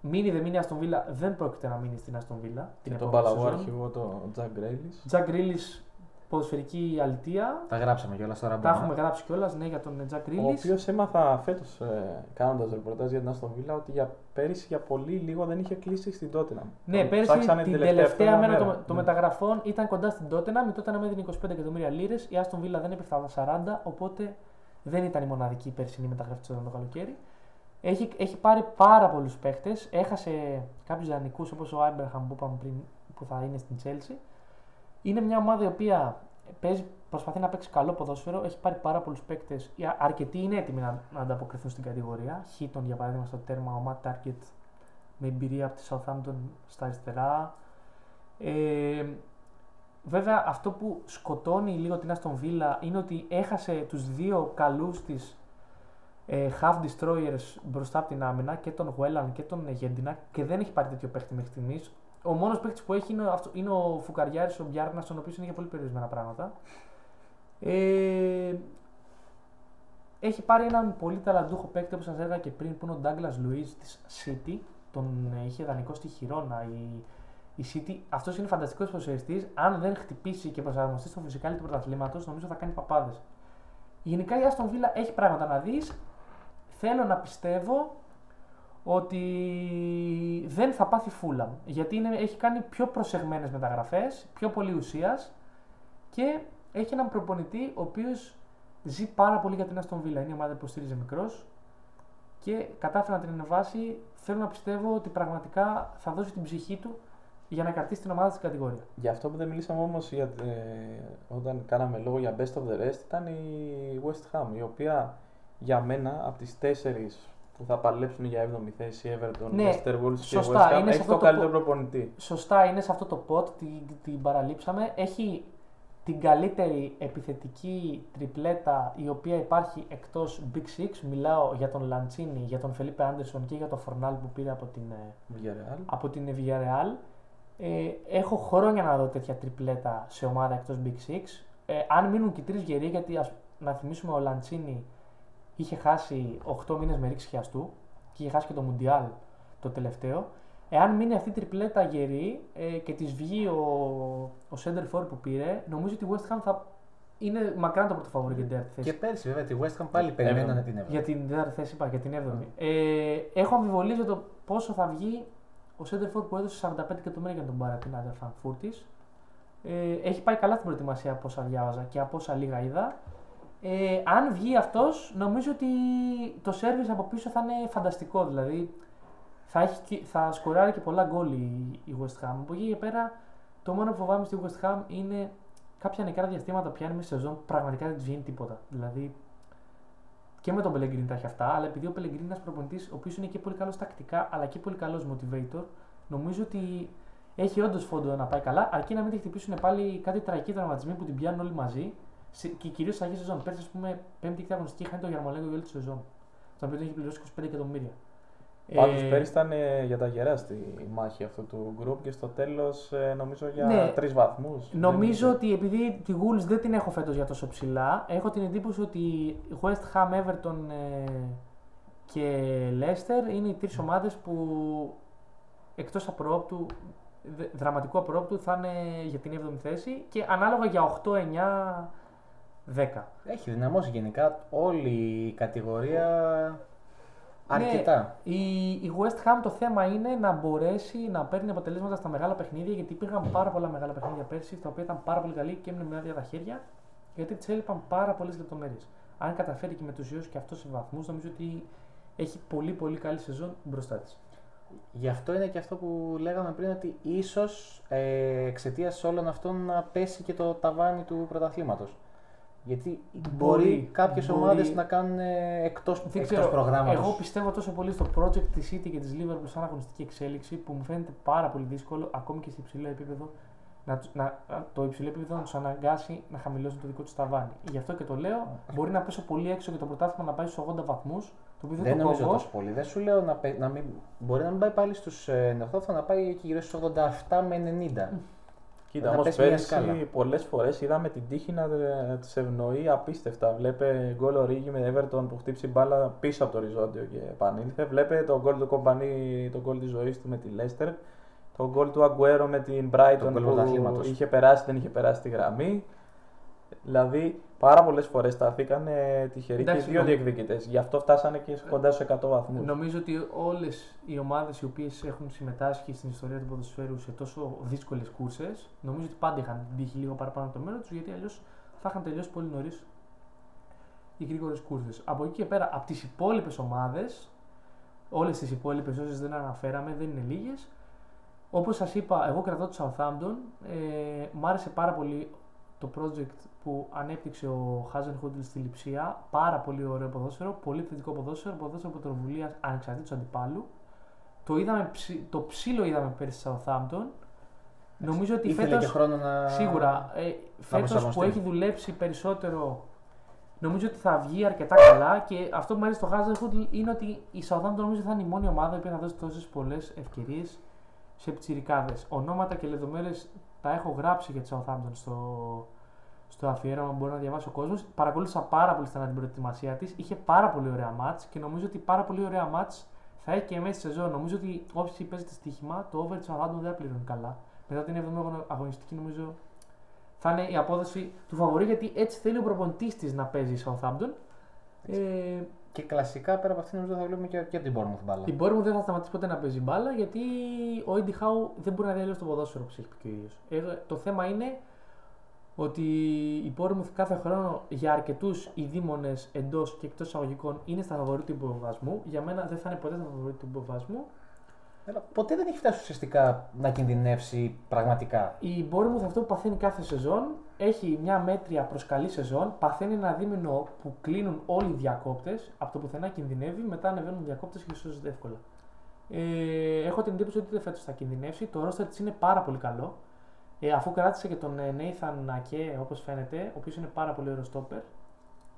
μείνει δε μείνει Aston Villa, δεν πρόκειται να μείνει στην Aston Villa. Και τον μπαλαδόρο αρχηγό, τον Τζακ Γκρέιλις. Τζακ Γκρέιλις, ποδοσφαιρική αλητεία. Τα γράψαμε κιόλας τώρα. Τα έχουμε γράψει κιόλας, ναι, για τον Τζακ Γκρέιλις. Ο οποίος έμαθα φέτος, ε, κάνοντας ρεπορτάζ για την Aston Villa, ότι για πέρυσι για πολύ λίγο δεν είχε κλείσει στην Tottenham. Ναι, τον πέρυσι την τελευταία, τελευταία μέρα των ναι. μεταγραφών ήταν κοντά στην Tottenham. Η Tottenham έδινε είκοσι πέντε εκατομμύρια λίρες. Η Aston Villa δεν έπεφτα τα σαράντα, οπότε δεν ήταν η μοναδική πέρσινη μεταγραφή του το καλοκαίρι. Έχει, έχει πάρει πάρα πολλούς παίχτες. Έχασε κάποιους δανεικούς όπως ο Άιμπραχαμ που είπαμε πριν, που θα είναι στην Chelsea. Είναι μια ομάδα η οποία παίζει, προσπαθεί να παίξει καλό ποδόσφαιρο, έχει πάρει πάρα πολλούς παίκτες. Αρκετοί είναι έτοιμοι να, να ανταποκριθούν στην κατηγορία. Χίτον για παράδειγμα στο τέρμα, ο Ματ Τάρκετ με εμπειρία από τη Southampton στα αριστερά. Ε, βέβαια αυτό που σκοτώνει λίγο την Aston Villa είναι ότι έχασε τους δύο καλούς της ε, half destroyers μπροστά από την άμυνα, και τον Γουέλαν και τον Γέντινα, και δεν έχει πάρει τέτοιο παίκτη μέχρι στιγμής. Ο μόνος παίκτης που έχει είναι ο, είναι ο Φουκαριάρης, ο Μπιάρνας, στον οποίο είναι για πολύ περιορισμένα πράγματα. Ε, έχει πάρει έναν πολύ ταλαντούχο παίκτη, όπως σας έλεγα και πριν, που είναι ο Ντάγκλας Λουίζ της City. Τον είχε δανεικό στη Χιρόνα η, η City. Αυτός είναι φανταστικός προσφαιριστής. Αν δεν χτυπήσει και προσαρμοστεί στο φυσικάλι του πρωταθλήματος, νομίζω θα κάνει παπάδες. Γενικά η Aston Villa έχει πράγματα να δεις. Θέλω να πιστεύω ότι δεν θα πάθει Fulham, γιατί είναι, έχει κάνει πιο προσεγμένες μεταγραφές, πιο πολύ ουσίας, και έχει έναν προπονητή ο οποίος ζει πάρα πολύ για την Aston Villa. Είναι η ομάδα που στήριζε μικρός και κατάφερε να την ανεβάσει. Θέλω να πιστεύω ότι πραγματικά θα δώσει την ψυχή του για να κρατήσει την ομάδα στην κατηγορία. Για αυτό που δεν μιλήσαμε όμως για, ε, όταν κάναμε λόγο για best of the rest, ήταν η West Ham, η οποία για μένα από τις τέσσερις που θα παλέψουν για έβδομη θέση, Everton, ναι, Leicester, Wolves και West Ham, έχει το, το καλύτερο προπονητή. Σωστά, είναι σε αυτό το pot, την, την παραλείψαμε. Έχει την καλύτερη επιθετική τριπλέτα η οποία υπάρχει εκτός Big Six. Μιλάω για τον Λαντσίνι, για τον Φελίπε Άντερσον και για τον Φορνάλ που πήρε από την, από την Villarreal. Ε, έχω χρόνια να δω τέτοια τριπλέτα σε ομάδα εκτός Big Six. Ε, αν μείνουν και οι τρεις γεροί, γιατί ας, να θυμίσουμε ο Λαντσίνι είχε χάσει οκτώ μήνες με ρήξη χιαστού και είχε χάσει και το Μουντιάλ το τελευταίο. Εάν μείνει αυτή η τριπλέτα γερή ε, και τη βγει ο, ο Σέντερφορ που πήρε, νομίζω ότι η West Ham θα είναι μακράν το πρωτοφαβορή για την τέταρτη θέση. Και πέρσι, βέβαια, τη West Ham πάλι περιμένανε την έβδομη. Για την τέταρτη θέση, είπα, για την έβδομη. Mm. Ε, έχω αμφιβολίες για το πόσο θα βγει ο Σέντερφορ που έδωσε σαράντα πέντε εκατομμύρια για τον Πάρα την Άντερ Φραγκφούρτης. Ε, έχει πάει καλά την προετοιμασία από όσα διάβαζα και από όσα λίγα είδα. Ε, αν βγει αυτός, νομίζω ότι το σέρβις από πίσω θα είναι φανταστικό, δηλαδή θα, έχει, θα σκοράρει και πολλά γκόλ η, η West Ham. Από εκεί και πέρα, το μόνο που φοβάμαι στη West Ham είναι κάποια νεκρά διαστήματα που πιάνει μέσα στη σεζόν, πραγματικά δεν της βγαίνει τίποτα. Δηλαδή και με τον Pellegrini τα έχει αυτά, αλλά επειδή ο Pellegrini είναι ένας προπονητής ο οποίος είναι και πολύ καλός τακτικά αλλά και πολύ καλός motivator, νομίζω ότι έχει όντως φόντο να πάει καλά, αρκεί να μην τη χτυπήσουν πάλι κάτι τραγικοί τραυματισμοί που την πιάνουν όλοι μαζί. και κυρίως στην αρχή σεζόν. Πέρσι, ας πούμε, πέμπτη και αγωνιστική χάνει το Γερμανέγκο για όλη τη σεζόν. Στον οποίο τον είχε πληρώσει είκοσι πέντε εκατομμύρια. Πάντως ε... πέρυσι ήταν ε, για τα γεράστη η μάχη αυτού του γκρουπ και στο τέλος ε, νομίζω για ναι. τρεις βαθμούς. Νομίζω δεν... ότι επειδή τη Wolves δεν την έχω φέτος για τόσο ψηλά, έχω την εντύπωση ότι West Ham, Everton ε, και Leicester είναι οι τρεις ομάδες που εκτός απρόπτου, δραματικού απρόπτου θα είναι για την έβδομη θέση και ανάλογα για οκτώ, εννιά, δέκα. Έχει δυναμώσει γενικά όλη η κατηγορία. Αρκετά. Ναι, η, η West Ham το θέμα είναι να μπορέσει να παίρνει αποτελέσματα στα μεγάλα παιχνίδια, γιατί υπήρχαν πάρα πολλά μεγάλα παιχνίδια πέρσι, τα οποία ήταν πάρα πολύ καλή και έμεινε με άδεια τα χέρια, γιατί της έλειπαν πάρα πολλές λεπτομέρειες. Αν καταφέρει και μετουσιώσει και αυτό σε βαθμούς, νομίζω ότι έχει πολύ πολύ καλή σεζόν μπροστά της. Γι' αυτό είναι και αυτό που λέγαμε πριν, ότι ίσως ε, εξαιτίας όλων αυτών να πέσει και το ταβάνι του πρωταθλήματος. Γιατί μπορεί, μπορεί κάποιες ομάδες να κάνουν εκτός, εκτός προγράμματος. Εγώ πιστεύω τόσο πολύ στο project της City και της Liverpool σαν αγωνιστική εξέλιξη που μου φαίνεται πάρα πολύ δύσκολο ακόμη και σε υψηλό επίπεδο να, να, το υψηλό επίπεδο να τους αναγκάσει να χαμηλώσουν το δικό τους ταβάνι. Γι' αυτό και το λέω, μπορεί να πέσω πολύ έξω και το πρωτάθλημα να πάει στους ογδόντα βαθμούς. Το οποίο δεν το νομίζω κόβω. Τόσο πολύ. Δεν σου λέω να, να μην, μπορεί να μην πάει πάλι στους ενενήντα, θα να πάει εκεί γύρω στους ογδόντα επτά με ενενήντα. Κοίτα, όμως πέρυσι πολλές φορές είδαμε την τύχη να τις ευνοεί απίστευτα. Βλέπε γκολ ο Ρίγη με Everton που χτύψει μπάλα πίσω από το οριζόντιο και επανήλθε. Βλέπε τον γκολ του Κομπανί, τον γκολ της ζωής του με τη Leicester. Τον γκολ του Aguero με την Brighton που είχε περάσει, δεν είχε περάσει τη γραμμή. Δηλαδή πάρα πολλές φορές σταθήκαν τυχεροί και οι δύο διεκδικητές. Γι' αυτό φτάσανε και κοντά στους εκατό βαθμούς. Νομίζω ότι όλες οι ομάδες οι οποίες έχουν συμμετάσχει στην ιστορία του ποδοσφαίρου σε τόσο δύσκολες κούρσες, νομίζω ότι πάντα είχαν τύχει λίγο παραπάνω το μέρο τους, γιατί αλλιώς θα είχαν τελειώσει πολύ νωρίς οι γρήγορες κούρσες. Από εκεί και πέρα, από τις υπόλοιπες ομάδες, όλες τις υπόλοιπες όσες δεν αναφέραμε, δεν είναι λίγες. Όπως σας είπα, εγώ κρατώ το Southampton. Ε, μ' άρεσε πάρα πολύ το project που ανέπτυξε ο Χάζενχουντλ στη Λειψία, πάρα πολύ ωραίο ποδόσφαιρο, πολύ επιθετικό ποδόσφαιρο, ποδόσφαιρο πρωτοβουλίας ανεξαρτήτως αντιπάλου. Το, είδαμε, το ψήλο είδαμε πέρυσι στο Southampton. Νομίζω ότι φέτος, να... σίγουρα, ε, φέτος που έχει δουλέψει περισσότερο, νομίζω ότι θα βγει αρκετά καλά και αυτό που μου αρέσει στο Χάζενχουντλ είναι ότι η Southampton νομίζω θα είναι η μόνη ομάδα η οποία θα δώσει τόσες πολλές ευκαιρίες σε πιτσιρικάδες. Ονόματα και λεπτομέρειες τα έχω γράψει για τη Southampton στο, στο αφιέρωμα που μπορεί να διαβάσει ο κόσμος. Παρακολούθησα πάρα πολύ στενά την προετοιμασία της. Είχε πάρα πολύ ωραία μάτς και νομίζω ότι πάρα πολύ ωραία μάτς θα έχει και μέσα στη σεζόν. Νομίζω ότι όποιος παίζεται στοίχημα, το over τη Southampton δεν πληρώνει καλά. Μετά την εβδομάδα αγωνιστική, νομίζω θα είναι η απόδοση του φαβορί, γιατί έτσι θέλει ο προπονητής της να παίζει η Southampton. Ε, και κλασικά πέρα από αυτήν νομίζω θα βλέπουμε και, και την Bournemouth μπάλα. Η Bournemouth δεν θα σταματήσει ποτέ να παίζει μπάλα, γιατί ο Eddie Howe δεν μπορεί να διαλύσει το ποδόσφαιρο που έχει πει και ο ίδιος. Ε, το θέμα είναι ότι η Bournemouth κάθε χρόνο για αρκετούς ειδήμονες εντός και εκτός εισαγωγικών είναι στα φαβορί του υποβιβασμού. Για μένα δεν θα είναι ποτέ στα φαβορί του υποβιβασμού. Ποτέ δεν έχει φτάσει ουσιαστικά να κινδυνεύσει πραγματικά. Η Bournemouth αυτό που παθαίνει κάθε σεζόν, έχει μια μέτρια προς καλή σεζόν, παθαίνει ένα δίμηνο που κλείνουν όλοι οι διακόπτες, από το πουθενά κινδυνεύει, μετά ανεβαίνουν οι διακόπτες και σώζονται εύκολα. Ε, έχω την εντύπωση ότι φέτος θα κινδυνεύσει, το roster της είναι πάρα πολύ καλό. Ε, αφού κράτησε και τον Nathan Ake, όπως φαίνεται, ο οποίος είναι πάρα πολύ ωραίος στόπερ,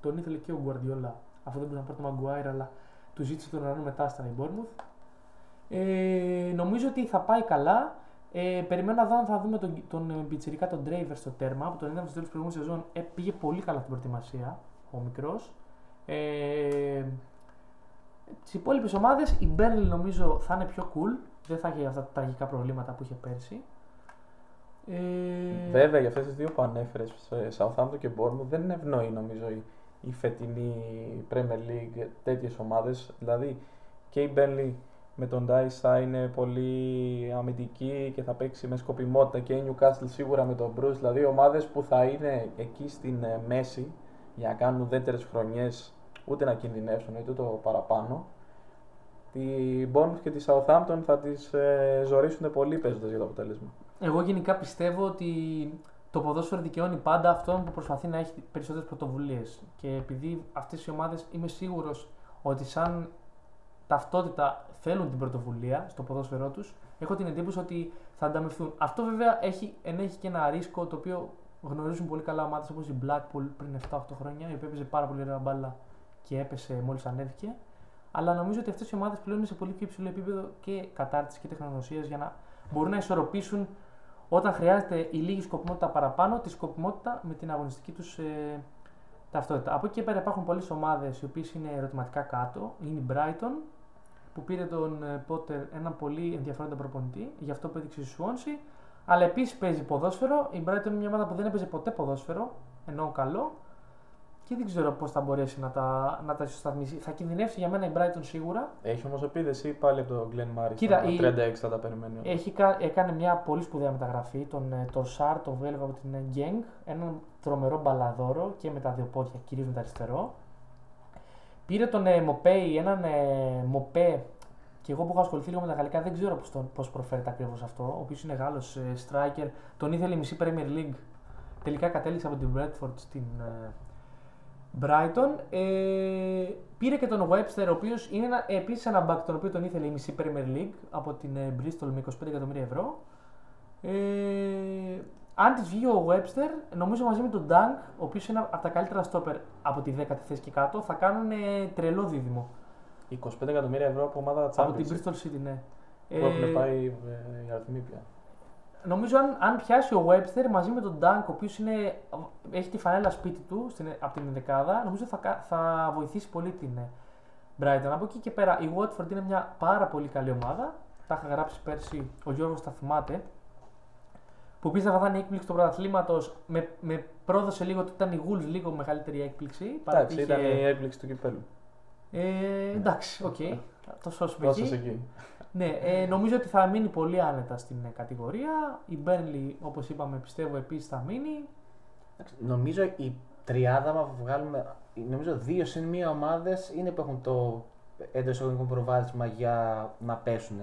τον ήθελε και ο Guardiola, αφού δεν μπορούσε να πάρει τον Maguire, αλλά του ζήτησε τον ουρανό μετάστανα η Bournemouth. Ε, νομίζω ότι θα πάει καλά. Ε, περιμένω να δω αν θα δούμε τον, τον πιτσιρικά τον Draver στο τέρμα που τον είδαμε στο τέλος της προηγούμενης σεζόν. Ε, πήγε πολύ καλά την προετοιμασία ο μικρός. Ε, τις υπόλοιπες ομάδες η Burnley νομίζω θα είναι πιο cool, δεν θα έχει αυτά τα τραγικά προβλήματα που είχε πέρσι. Ε, Βέβαια για αυτές τις δύο που ανέφερες, Southampton και Bournemouth, δεν ευνοεί νομίζω η, η φετινή Premier League τέτοιες ομάδες. Δηλαδή και η Burnley με τον Dice θα είναι πολύ αμυντική και θα παίξει με σκοπιμότητα, και η Newcastle σίγουρα με τον Bruce, δηλαδή ομάδες που θα είναι εκεί στην μέση για να κάνουν ουδέτερες χρονιές, ούτε να κινδυνεύσουν ούτε το παραπάνω. Τη Bournemouth και τη Southampton θα τις ε, ζορίσουν πολύ παίζοντας για το αποτέλεσμα. Εγώ γενικά πιστεύω ότι το ποδόσφαιρο δικαιώνει πάντα αυτόν που προσπαθεί να έχει περισσότερες πρωτοβουλίες, και επειδή αυτές οι ομάδες είμαι σίγουρος ότι σαν ταυτότητα θέλουν την πρωτοβουλία στο ποδόσφαιρό τους, έχω την εντύπωση ότι θα ανταμυφθούν. Αυτό βέβαια έχει, ενέχει και ένα ρίσκο το οποίο γνωρίζουν πολύ καλά ομάδες όπως η Blackpool πριν εφτά οκτώ χρόνια, η οποία έπαιζε πάρα πολύ ωραία μπάλα και έπεσε μόλις ανέβηκε. Αλλά νομίζω ότι αυτές οι ομάδες πλέον είναι σε πολύ πιο υψηλό επίπεδο και κατάρτιση και τεχνογνωσίας για να μπορούν να ισορροπήσουν όταν χρειάζεται η λίγη σκοπιμότητα παραπάνω, τη σκοπιμότητα με την αγωνιστική τους ε, ταυτότητα. Από εκεί και πέρα υπάρχουν πολλές ομάδες οι οποίες είναι ερωτηματικά κάτω. Είναι η Brighton που πήρε τον Potter, έναν πολύ ενδιαφέροντα προπονητή, γι' αυτό παίζει στη Swansea. Αλλά επίσης παίζει ποδόσφαιρο. Η Brighton είναι μια ομάδα που δεν έπαιζε ποτέ ποδόσφαιρο, ενώ καλό. Και δεν ξέρω πώς θα μπορέσει να τα, να τα ισοσταθμίσει. Θα κινδυνεύσει για μένα η Brighton σίγουρα. Έχει όμως επίδεση ή πάλι από τον Glenn Murray. Κοίτα, η... τριάντα έξι θα τα περιμένει. Έχει, έκανε μια πολύ σπουδαία μεταγραφή. Τον το Σάρ, τον Βέλγο από την Γκένγκ. Έναν τρομερό μπαλαδόρο και με τα δύο πόδια, κυρίως με τα αριστερό. Πήρε τον ε, Μοπέι, έναν ε, Μοπέ. Και εγώ που έχω ασχοληθεί λίγο με τα γαλλικά δεν ξέρω πώς προφέρεται ακριβώς αυτό. Ο οποίος είναι Γάλλος ε, striker. Τον ήθελε η μισή Premier League. Τελικά κατέληξε από την Bradford στην. Ε, Brighton, ε, πήρε και τον Webster, ο οποίος είναι ένα, επίσης ένα back τον οποίο τον ήθελε η μισή Premier League από την ε, Bristol με είκοσι πέντε εκατομμύρια ευρώ. Ε, αν της βγει ο Webster, νομίζω μαζί με τον Dunk, ο οποίος είναι από τα καλύτερα stopper από τη δέκατη θέση και κάτω, θα κάνουν ε, τρελό δίδυμο. είκοσι πέντε εκατομμύρια ευρώ από ομάδα Champions. Από την Bristol City, ναι. Που έχουν πάει ε, οι αριθμοί πια. Νομίζω αν, αν πιάσει ο Webster μαζί με τον Dunk, ο οποίος έχει τη φανέλα σπίτι του στην, από την δεκάδα, νομίζω θα, θα βοηθήσει πολύ την Brighton. Από εκεί και πέρα η Watford είναι μια πάρα πολύ καλή ομάδα. Τα είχα γράψει πέρσι, ο Γιώργος τα θυμάται. Που πίστευα θα ήταν η έκπληξη του πρωταθλήματος. Με, με πρόδωσε λίγο ότι ήταν η Wolves λίγο μεγαλύτερη έκπληξη. Εντάξει, ήταν η έκπληξη του κυπέλου. Ε, εντάξει, οκ. Okay. Το σώσουμε εκεί. εκεί. Ναι, ε, νομίζω ότι θα μείνει πολύ άνετα στην κατηγορία. Η Burnley, όπως είπαμε, πιστεύω επίσης θα μείνει. Νομίζω η τριάδα, μα βγάλουμε, νομίζω δύο συν μία ομάδες είναι που έχουν το έντος εισαγωγικών προβάδισμα για να πέσουν.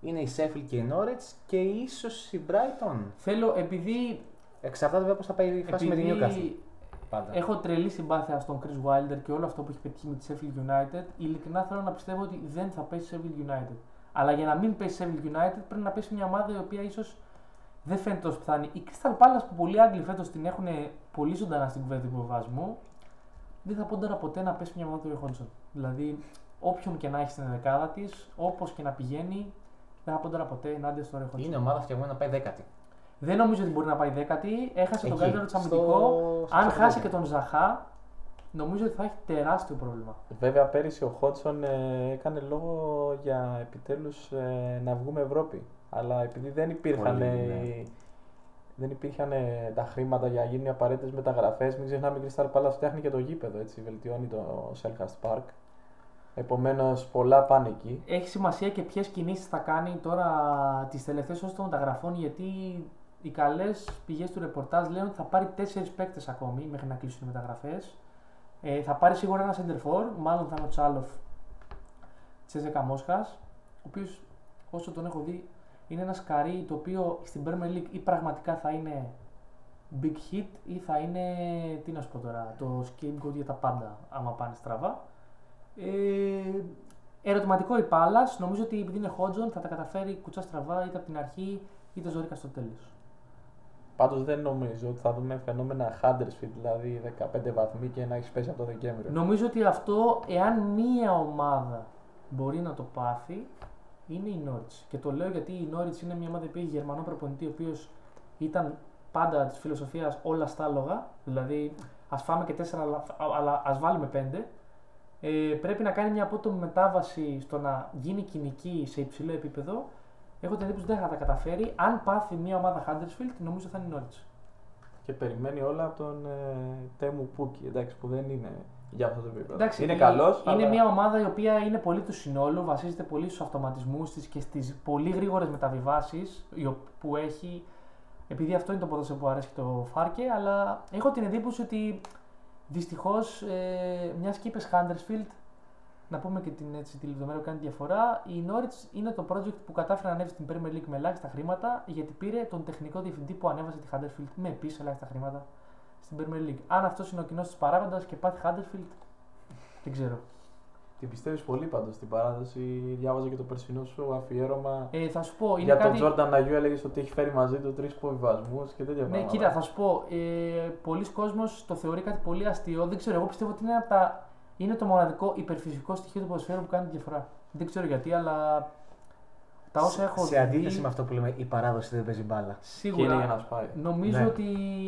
Είναι η Sheffield και η Norwich και ίσως η Brighton. Θέλω, επειδή... Εξαρτάται βέβαια πώς θα πάει η φάση επειδή... με την Newcastle. Πάντα. Έχω τρελή συμπάθεια στον Chris Wilder και όλο αυτό που έχει πετύχει με τη Sheffield United. Ειλικρινά θέλω να πιστεύω ότι δεν θα πέσει Sheffield United. Αλλά για να μην πέσει Sheffield United πρέπει να πέσει μια ομάδα η οποία ίσως δεν φαίνεται τόσο πιθανή. Η Crystal Palace που πολλοί Άγγλοι φέτος την έχουν πολύ ζωντανά στην κουβέντα του υποβασμού, δεν θα πόνταρα ποτέ να πέσει μια ομάδα του Hodgson. Δηλαδή, όποιον και να έχει στην δεκάδα της, όπως και να πηγαίνει, δεν θα πόνταρα ποτέ ενάντια στο Hodgson. Είναι ομάδα φτιαγμένη να πάει δέκατη. Δεν νομίζω ότι μπορεί να πάει δέκατη. Έχασε τον καλύτερο της αμυντικό. Στο... Αν χάσει και τον Ζαχά, νομίζω ότι θα έχει τεράστιο πρόβλημα. Βέβαια, πέρυσι ο Hodgson ε, έκανε λόγο για επιτέλους ε, να βγούμε Ευρώπη. Αλλά επειδή δεν υπήρχαν, Πολύ, ε, ναι. δεν υπήρχαν ε, τα χρήματα για να γίνουν οι απαραίτητες μεταγραφές, μην ξεχνάμε ότι η Crystal Palace φτιάχνει και το γήπεδο. Έτσι, βελτιώνει το Selhurst Park. Επομένως, πολλά πάνε εκεί. Έχει σημασία και ποιες κινήσεις θα κάνει τώρα τις τελευταίες ώρες των μεταγραφών, γιατί οι καλές πηγές του ρεπορτάζ λένε ότι θα πάρει τέσσερις παίκτες ακόμη μέχρι να κλείσουν οι μεταγραφές. Ε, θα πάρει σίγουρα ένα center for, μάλλον θα είναι ο Τσάλοφ Τσέζεκα Μόσχας, ο οποίος όσο τον έχω δει είναι ένα σκαρί το οποίο στην Premier League ή πραγματικά θα είναι big hit ή θα είναι, τι να σου πω τώρα, το scapegoat για τα πάντα άμα πάνε στραβά. Ε, ερωτηματικό η Palace, νομίζω ότι επειδή είναι Hodgson θα τα καταφέρει κουτσά στραβά είτε από την αρχή είτε ζωρίκα στο τέλος. Πάντως δεν νομίζω ότι θα δούμε φαινόμενα Huddersfield, δηλαδή δεκαπέντε βαθμοί και να έχει πέσει από το Δεκέμβριο. Νομίζω ότι αυτό, εάν μία ομάδα μπορεί να το πάθει, είναι η Norwich. Και το λέω γιατί η Norwich είναι μια ομάδα που έχει γερμανό προπονητή, ο οποίος ήταν πάντα της φιλοσοφίας όλα στάλογα. Δηλαδή, ας φάμε και τέσσερα, αλλά ας βάλουμε πέντε. Ε, πρέπει να κάνει μια απότομη μετάβαση στο να γίνει κοινική σε υψηλό επίπεδο. Έχω την εντύπωση ότι δεν θα τα καταφέρει. Αν πάθει μια ομάδα Huddersfield, νομίζω θα είναι η Norwich. Και περιμένει όλα από τον Τέμου Πούκι, εντάξει, που δεν είναι για αυτό το επίπεδο. Εντάξει, είναι καλός. Είναι αλλά... μια ομάδα η οποία είναι πολύ του συνόλου, βασίζεται πολύ στους αυτοματισμούς της και στις πολύ γρήγορες μεταβιβάσεις που έχει. Επειδή αυτό είναι το ποδόσφαιρο που αρέσει το Φάρκε, αλλά έχω την εντύπωση ότι δυστυχώς ε, μια και είπες Huddersfield. Να πούμε και την, έτσι, τη λεπτομέρεια που κάνει τη διαφορά. Η Norwich είναι το project που κατάφερε να ανέβει στην Premier League με ελάχιστα χρήματα, γιατί πήρε τον τεχνικό διευθυντή που ανέβασε τη Huddersfield με επίσης ελάχιστα χρήματα στην Premier League. Αν αυτός είναι ο κοινός της παράγοντας και πάθει Huddersfield, δεν ξέρω. Την πιστεύεις πολύ πάντως στην παράδοση. Διάβαζα και το περσινό σου αφιέρωμα. Ε, θα σου πω, είναι για κάτι... τον Τζόρνταν Αγιού έλεγες ότι έχει φέρει μαζί του τρεις υποβιβασμούς και τέτοια πράγματα. Ναι, κοίτα, θα σου πω. Ε, πολλοί κόσμος το θεωρεί κάτι πολύ αστείο. Δεν ξέρω. Εγώ πιστεύω ότι είναι, τα... είναι το μοναδικό υπερφυσικό στοιχείο του ποδοσφαίρου που κάνει τη διαφορά. Δεν ξέρω γιατί, αλλά. Τα όσα σε, έχω σε αντίθεση δει... με αυτό που λέμε, η παράδοση δεν παίζει μπάλα. Σίγουρα. Για να σπάει. Νομίζω ναι. ότι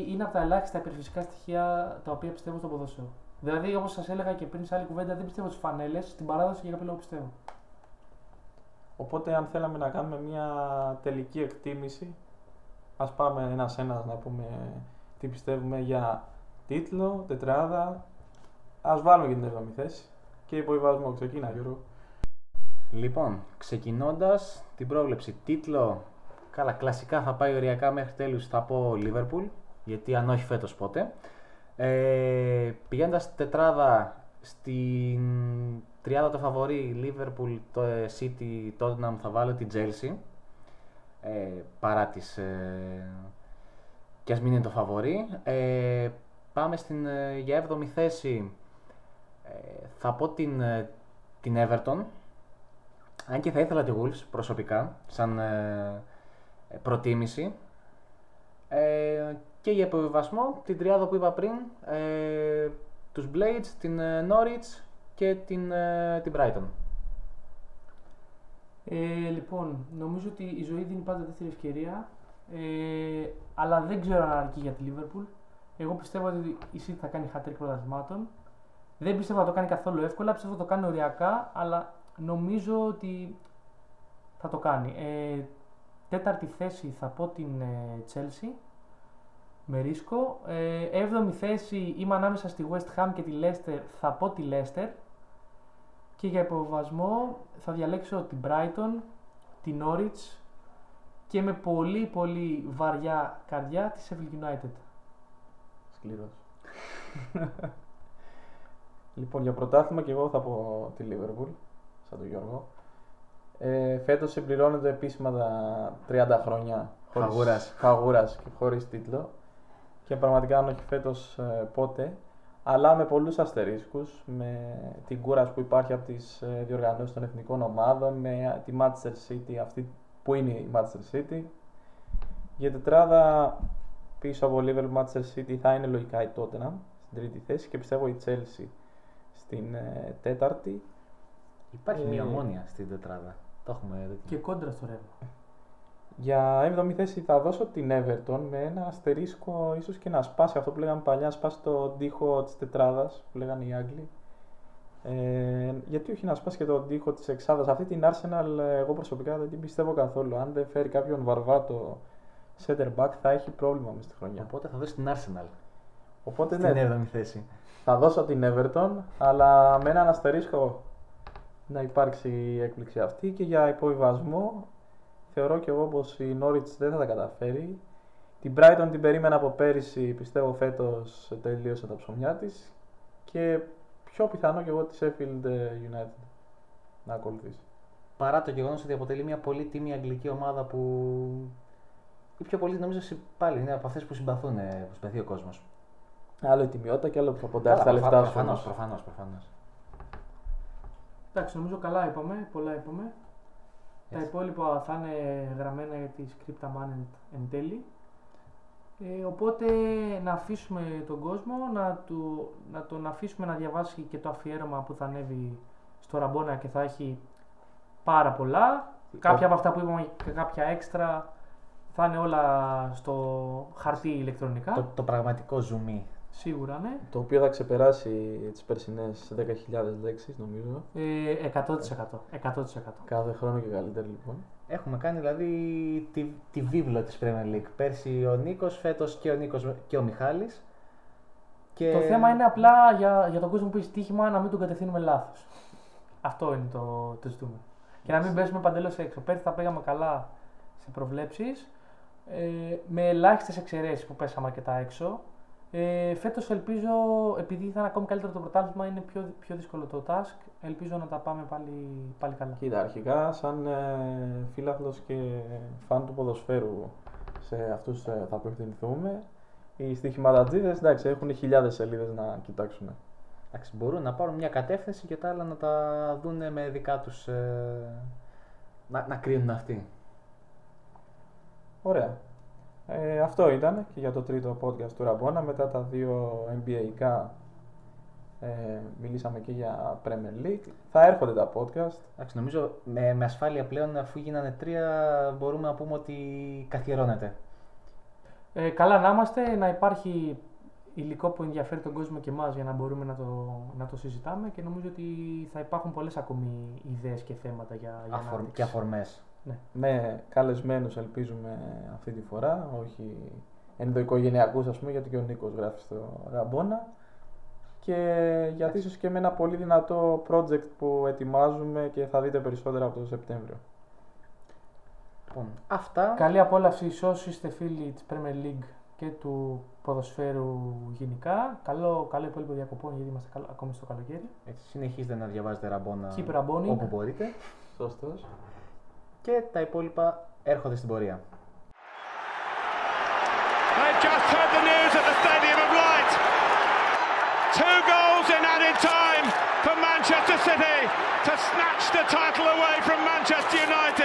είναι από τα ελάχιστα υπερφυσικά στοιχεία τα οποία πιστεύω στο ποδόσφαιρο. Δηλαδή, όπως σας έλεγα και πριν σε άλλη κουβέντα, δεν πιστεύω στις φανέλες, στην παράδοση για κάποιο λόγο πιστεύω. Οπότε, αν θέλαμε να κάνουμε μια τελική εκτίμηση, ας πάμε ένας-ένας να πούμε τι πιστεύουμε για τίτλο, τετράδα. Ας βάλουμε και την έβδομη θέση και υποβιβασμό. Ξεκίνα, Γιώργο. Λοιπόν, ξεκινώντας την πρόβλεψη, τίτλο. Καλά, κλασικά θα πάει οριακά μέχρι τέλους. Θα πω Liverpool, γιατί αν όχι φέτος πότε. Ε, πηγαίνοντας τετράδα, στην τριάδα το φαβορί Liverpool, το City, Tottenham, θα βάλω την Chelsea, ε, παρά τις ε, κι ας μην είναι το φαβορί. Ε, πάμε στην, ε, για έβδομη θέση, ε, θα πω την, ε, την Everton, αν και θα ήθελα τη Wolves προσωπικά σαν ε, προτίμηση. Ε, και για υποβιβασμό, την τριάδα που είπα πριν, ε, τους Blades, την ε, Norwich και την, ε, την Brighton. Ε, λοιπόν, νομίζω ότι η ζωή δίνει πάντα δεύτερη ευκαιρία, ε, αλλά δεν ξέρω αν αρκεί για τη Liverpool. Εγώ πιστεύω ότι η City θα κάνει hat-trick πρωταθλημάτων. Δεν πιστεύω να το κάνει καθόλου εύκολα, πιστεύω να το κάνει οριακά, αλλά νομίζω ότι θα το κάνει. Ε, τέταρτη θέση θα πω την ε, Chelsea. Με ρίσκο. Έβδομη θέση είμαι ανάμεσα στη West Ham και τη Leicester. Θα πω τη Leicester. Και για υποβιβασμό θα διαλέξω την Brighton, την Norwich και με πολύ πολύ βαριά καρδιά τη Sheffield United. Σκληρός. Λοιπόν, για πρωτάθλημα και εγώ θα πω τη Liverpool, σαν τον Γιώργο. Ε, φέτος συμπληρώνεται επίσημα τα τριάντα χρόνια χαγούρας και χωρίς τίτλο. Και πραγματικά αν όχι φέτος ε, πότε, αλλά με πολλούς αστερίσκους, με την κούραση που υπάρχει από τις ε, διοργανώσεις των εθνικών ομάδων, με τη Manchester City, αυτή που είναι η Manchester City. Για τετράδα πίσω από Liverpool, Manchester City θα είναι λογικά η Tottenham στην τρίτη θέση και πιστεύω η Chelsea στην ε, τέταρτη. Υπάρχει ε, μια ομόνοια στην τετράδα, το έχουμε δει. Και κόντρα στο ρεύμα. Για έβδομη θέση θα δώσω την Everton με ένα αστερίσκο, ίσως και να σπάσει αυτό που λέγαμε παλιά, να σπάσει το τοίχο της τετράδας που λέγανε οι Άγγλοι. Ε, γιατί όχι να σπάσει και το τοίχο της εξάδας. Αυτή την Arsenal εγώ προσωπικά δεν την πιστεύω καθόλου. Αν δεν φέρει κάποιον βαρβάτο center back θα έχει πρόβλημα μες τη χρονιά. Οπότε θα δώσει την Arsenal. Οπότε στην ναι, έβδομη θέση. Θα δώσω την Everton, αλλά με έναν αστερίσκο να υπάρξει η έκπληξη αυτή. Και για υποβιβασμό θεωρώ και εγώ πως η Norwich δεν θα τα καταφέρει. Την Brighton την περίμενα από πέρυσι, πιστεύω φέτος τελείωσε τα ψωμιά της. Και πιο πιθανό και εγώ τη Sheffield United να ακολουθήσει. Παρά το γεγονός ότι αποτελεί μια πολύ τίμη αγγλική ομάδα που οι πιο πολλοί νομίζω πάλι είναι από αυτές που συμπαθούν, που συμπαθεί ο κόσμος. Άλλο η τιμιότητα και άλλο που θα ποντάρει τα λεφτά σου. Προφανώς, προφανώς, προφανώς. Εντάξει, νομίζω καλά είπαμε, πολλά είπαμε. Τα υπόλοιπα θα είναι γραμμένα για τη scripta man εν τέλει. Ε, οπότε να αφήσουμε τον κόσμο, να, του, να τον αφήσουμε να διαβάσει και το αφιέρωμα που θα ανέβει στο Rabona και θα έχει πάρα πολλά. Κάποια από αυτά που είπαμε και κάποια έξτρα θα είναι όλα στο χαρτί ηλεκτρονικά. Το, το πραγματικό ζουμί. Σίγουρα, ναι. Το οποίο θα ξεπεράσει τις περσινές δέκα χιλιάδες λέξεις, νομίζω. Ε, εκατό τοις εκατό. εκατό τοις εκατό. Κάθε χρόνο και καλύτερα, λοιπόν. Έχουμε κάνει δηλαδή τη, τη βίβλο της Premier League. Πέρσι ο Νίκος, φέτος και ο Νίκος και ο Μιχάλης. Και... το θέμα είναι απλά για, για τον κόσμο που έχει στοίχημα να μην τον κατευθύνουμε λάθος. Αυτό είναι το, το ζητούμενο. Και να μην πέσουμε παντελώς έξω. Πέρσι θα πήγαμε καλά σε προβλέψεις. Ε, με ελάχιστες εξαιρέσεις που πέσαμε αρκετά έξω. Ε, φέτος ελπίζω, επειδή θα είναι ακόμη καλύτερο το πρωτάθλημα, είναι πιο, πιο δύσκολο το task. Ελπίζω να τα πάμε πάλι, πάλι καλά. Κοίτα, αρχικά, σαν ε, φίλαθλος και φαν του ποδοσφαίρου, σε αυτούς ε, θα απευθυνθούμε. Οι στοιχηματατζίδες, εντάξει, έχουν χιλιάδες σελίδες να κοιτάξουν. Εντάξει, μπορούν να πάρουν μια κατεύθυνση και τα άλλα να τα δουν με δικά τους, ε, να, να κρίνουν αυτοί. Ωραία. Ε, αυτό ήταν και για το τρίτο podcast του Ραμπόνα. Μετά τα δύο εν μπι έι-ικά ε, μιλήσαμε και για Premier League. Θα έρχονται τα podcast. Εντάξει, νομίζω με, με ασφάλεια πλέον, αφού γίνανε τρία, μπορούμε να πούμε ότι καθιερώνεται. Ε, καλά να είμαστε, να υπάρχει υλικό που ενδιαφέρει τον κόσμο και εμάς για να μπορούμε να το, να το συζητάμε, και νομίζω ότι θα υπάρχουν πολλές ακόμη ιδέες και θέματα για, για Αφορ, και αφορμές. Ναι. Με καλεσμένους ελπίζουμε αυτή τη φορά, όχι ενδοοικογενειακούς ας πούμε, γιατί και ο Νίκος γράφει στο Ραμπόνα, και γιατί ίσως και με ένα πολύ δυνατό project που ετοιμάζουμε και θα δείτε περισσότερα από το Σεπτέμβριο. Λοιπόν, αυτά. Καλή απόλαυση σε όσοι είστε φίλοι της Premier League και του ποδοσφαίρου γενικά. Καλό, καλό υπόλοιπο διακοπών, γιατί είμαστε καλ, ακόμη στο καλοκαίρι. Έτσι, συνεχίζετε να διαβάζετε Ραμπόνα όπου μπορείτε. Σωστός. Και τα υπόλοιπα έρχονται στην πορεία. They've just heard the news at the Stadium of Light. Two goals in added time for Manchester City to snatch the title away from Manchester United.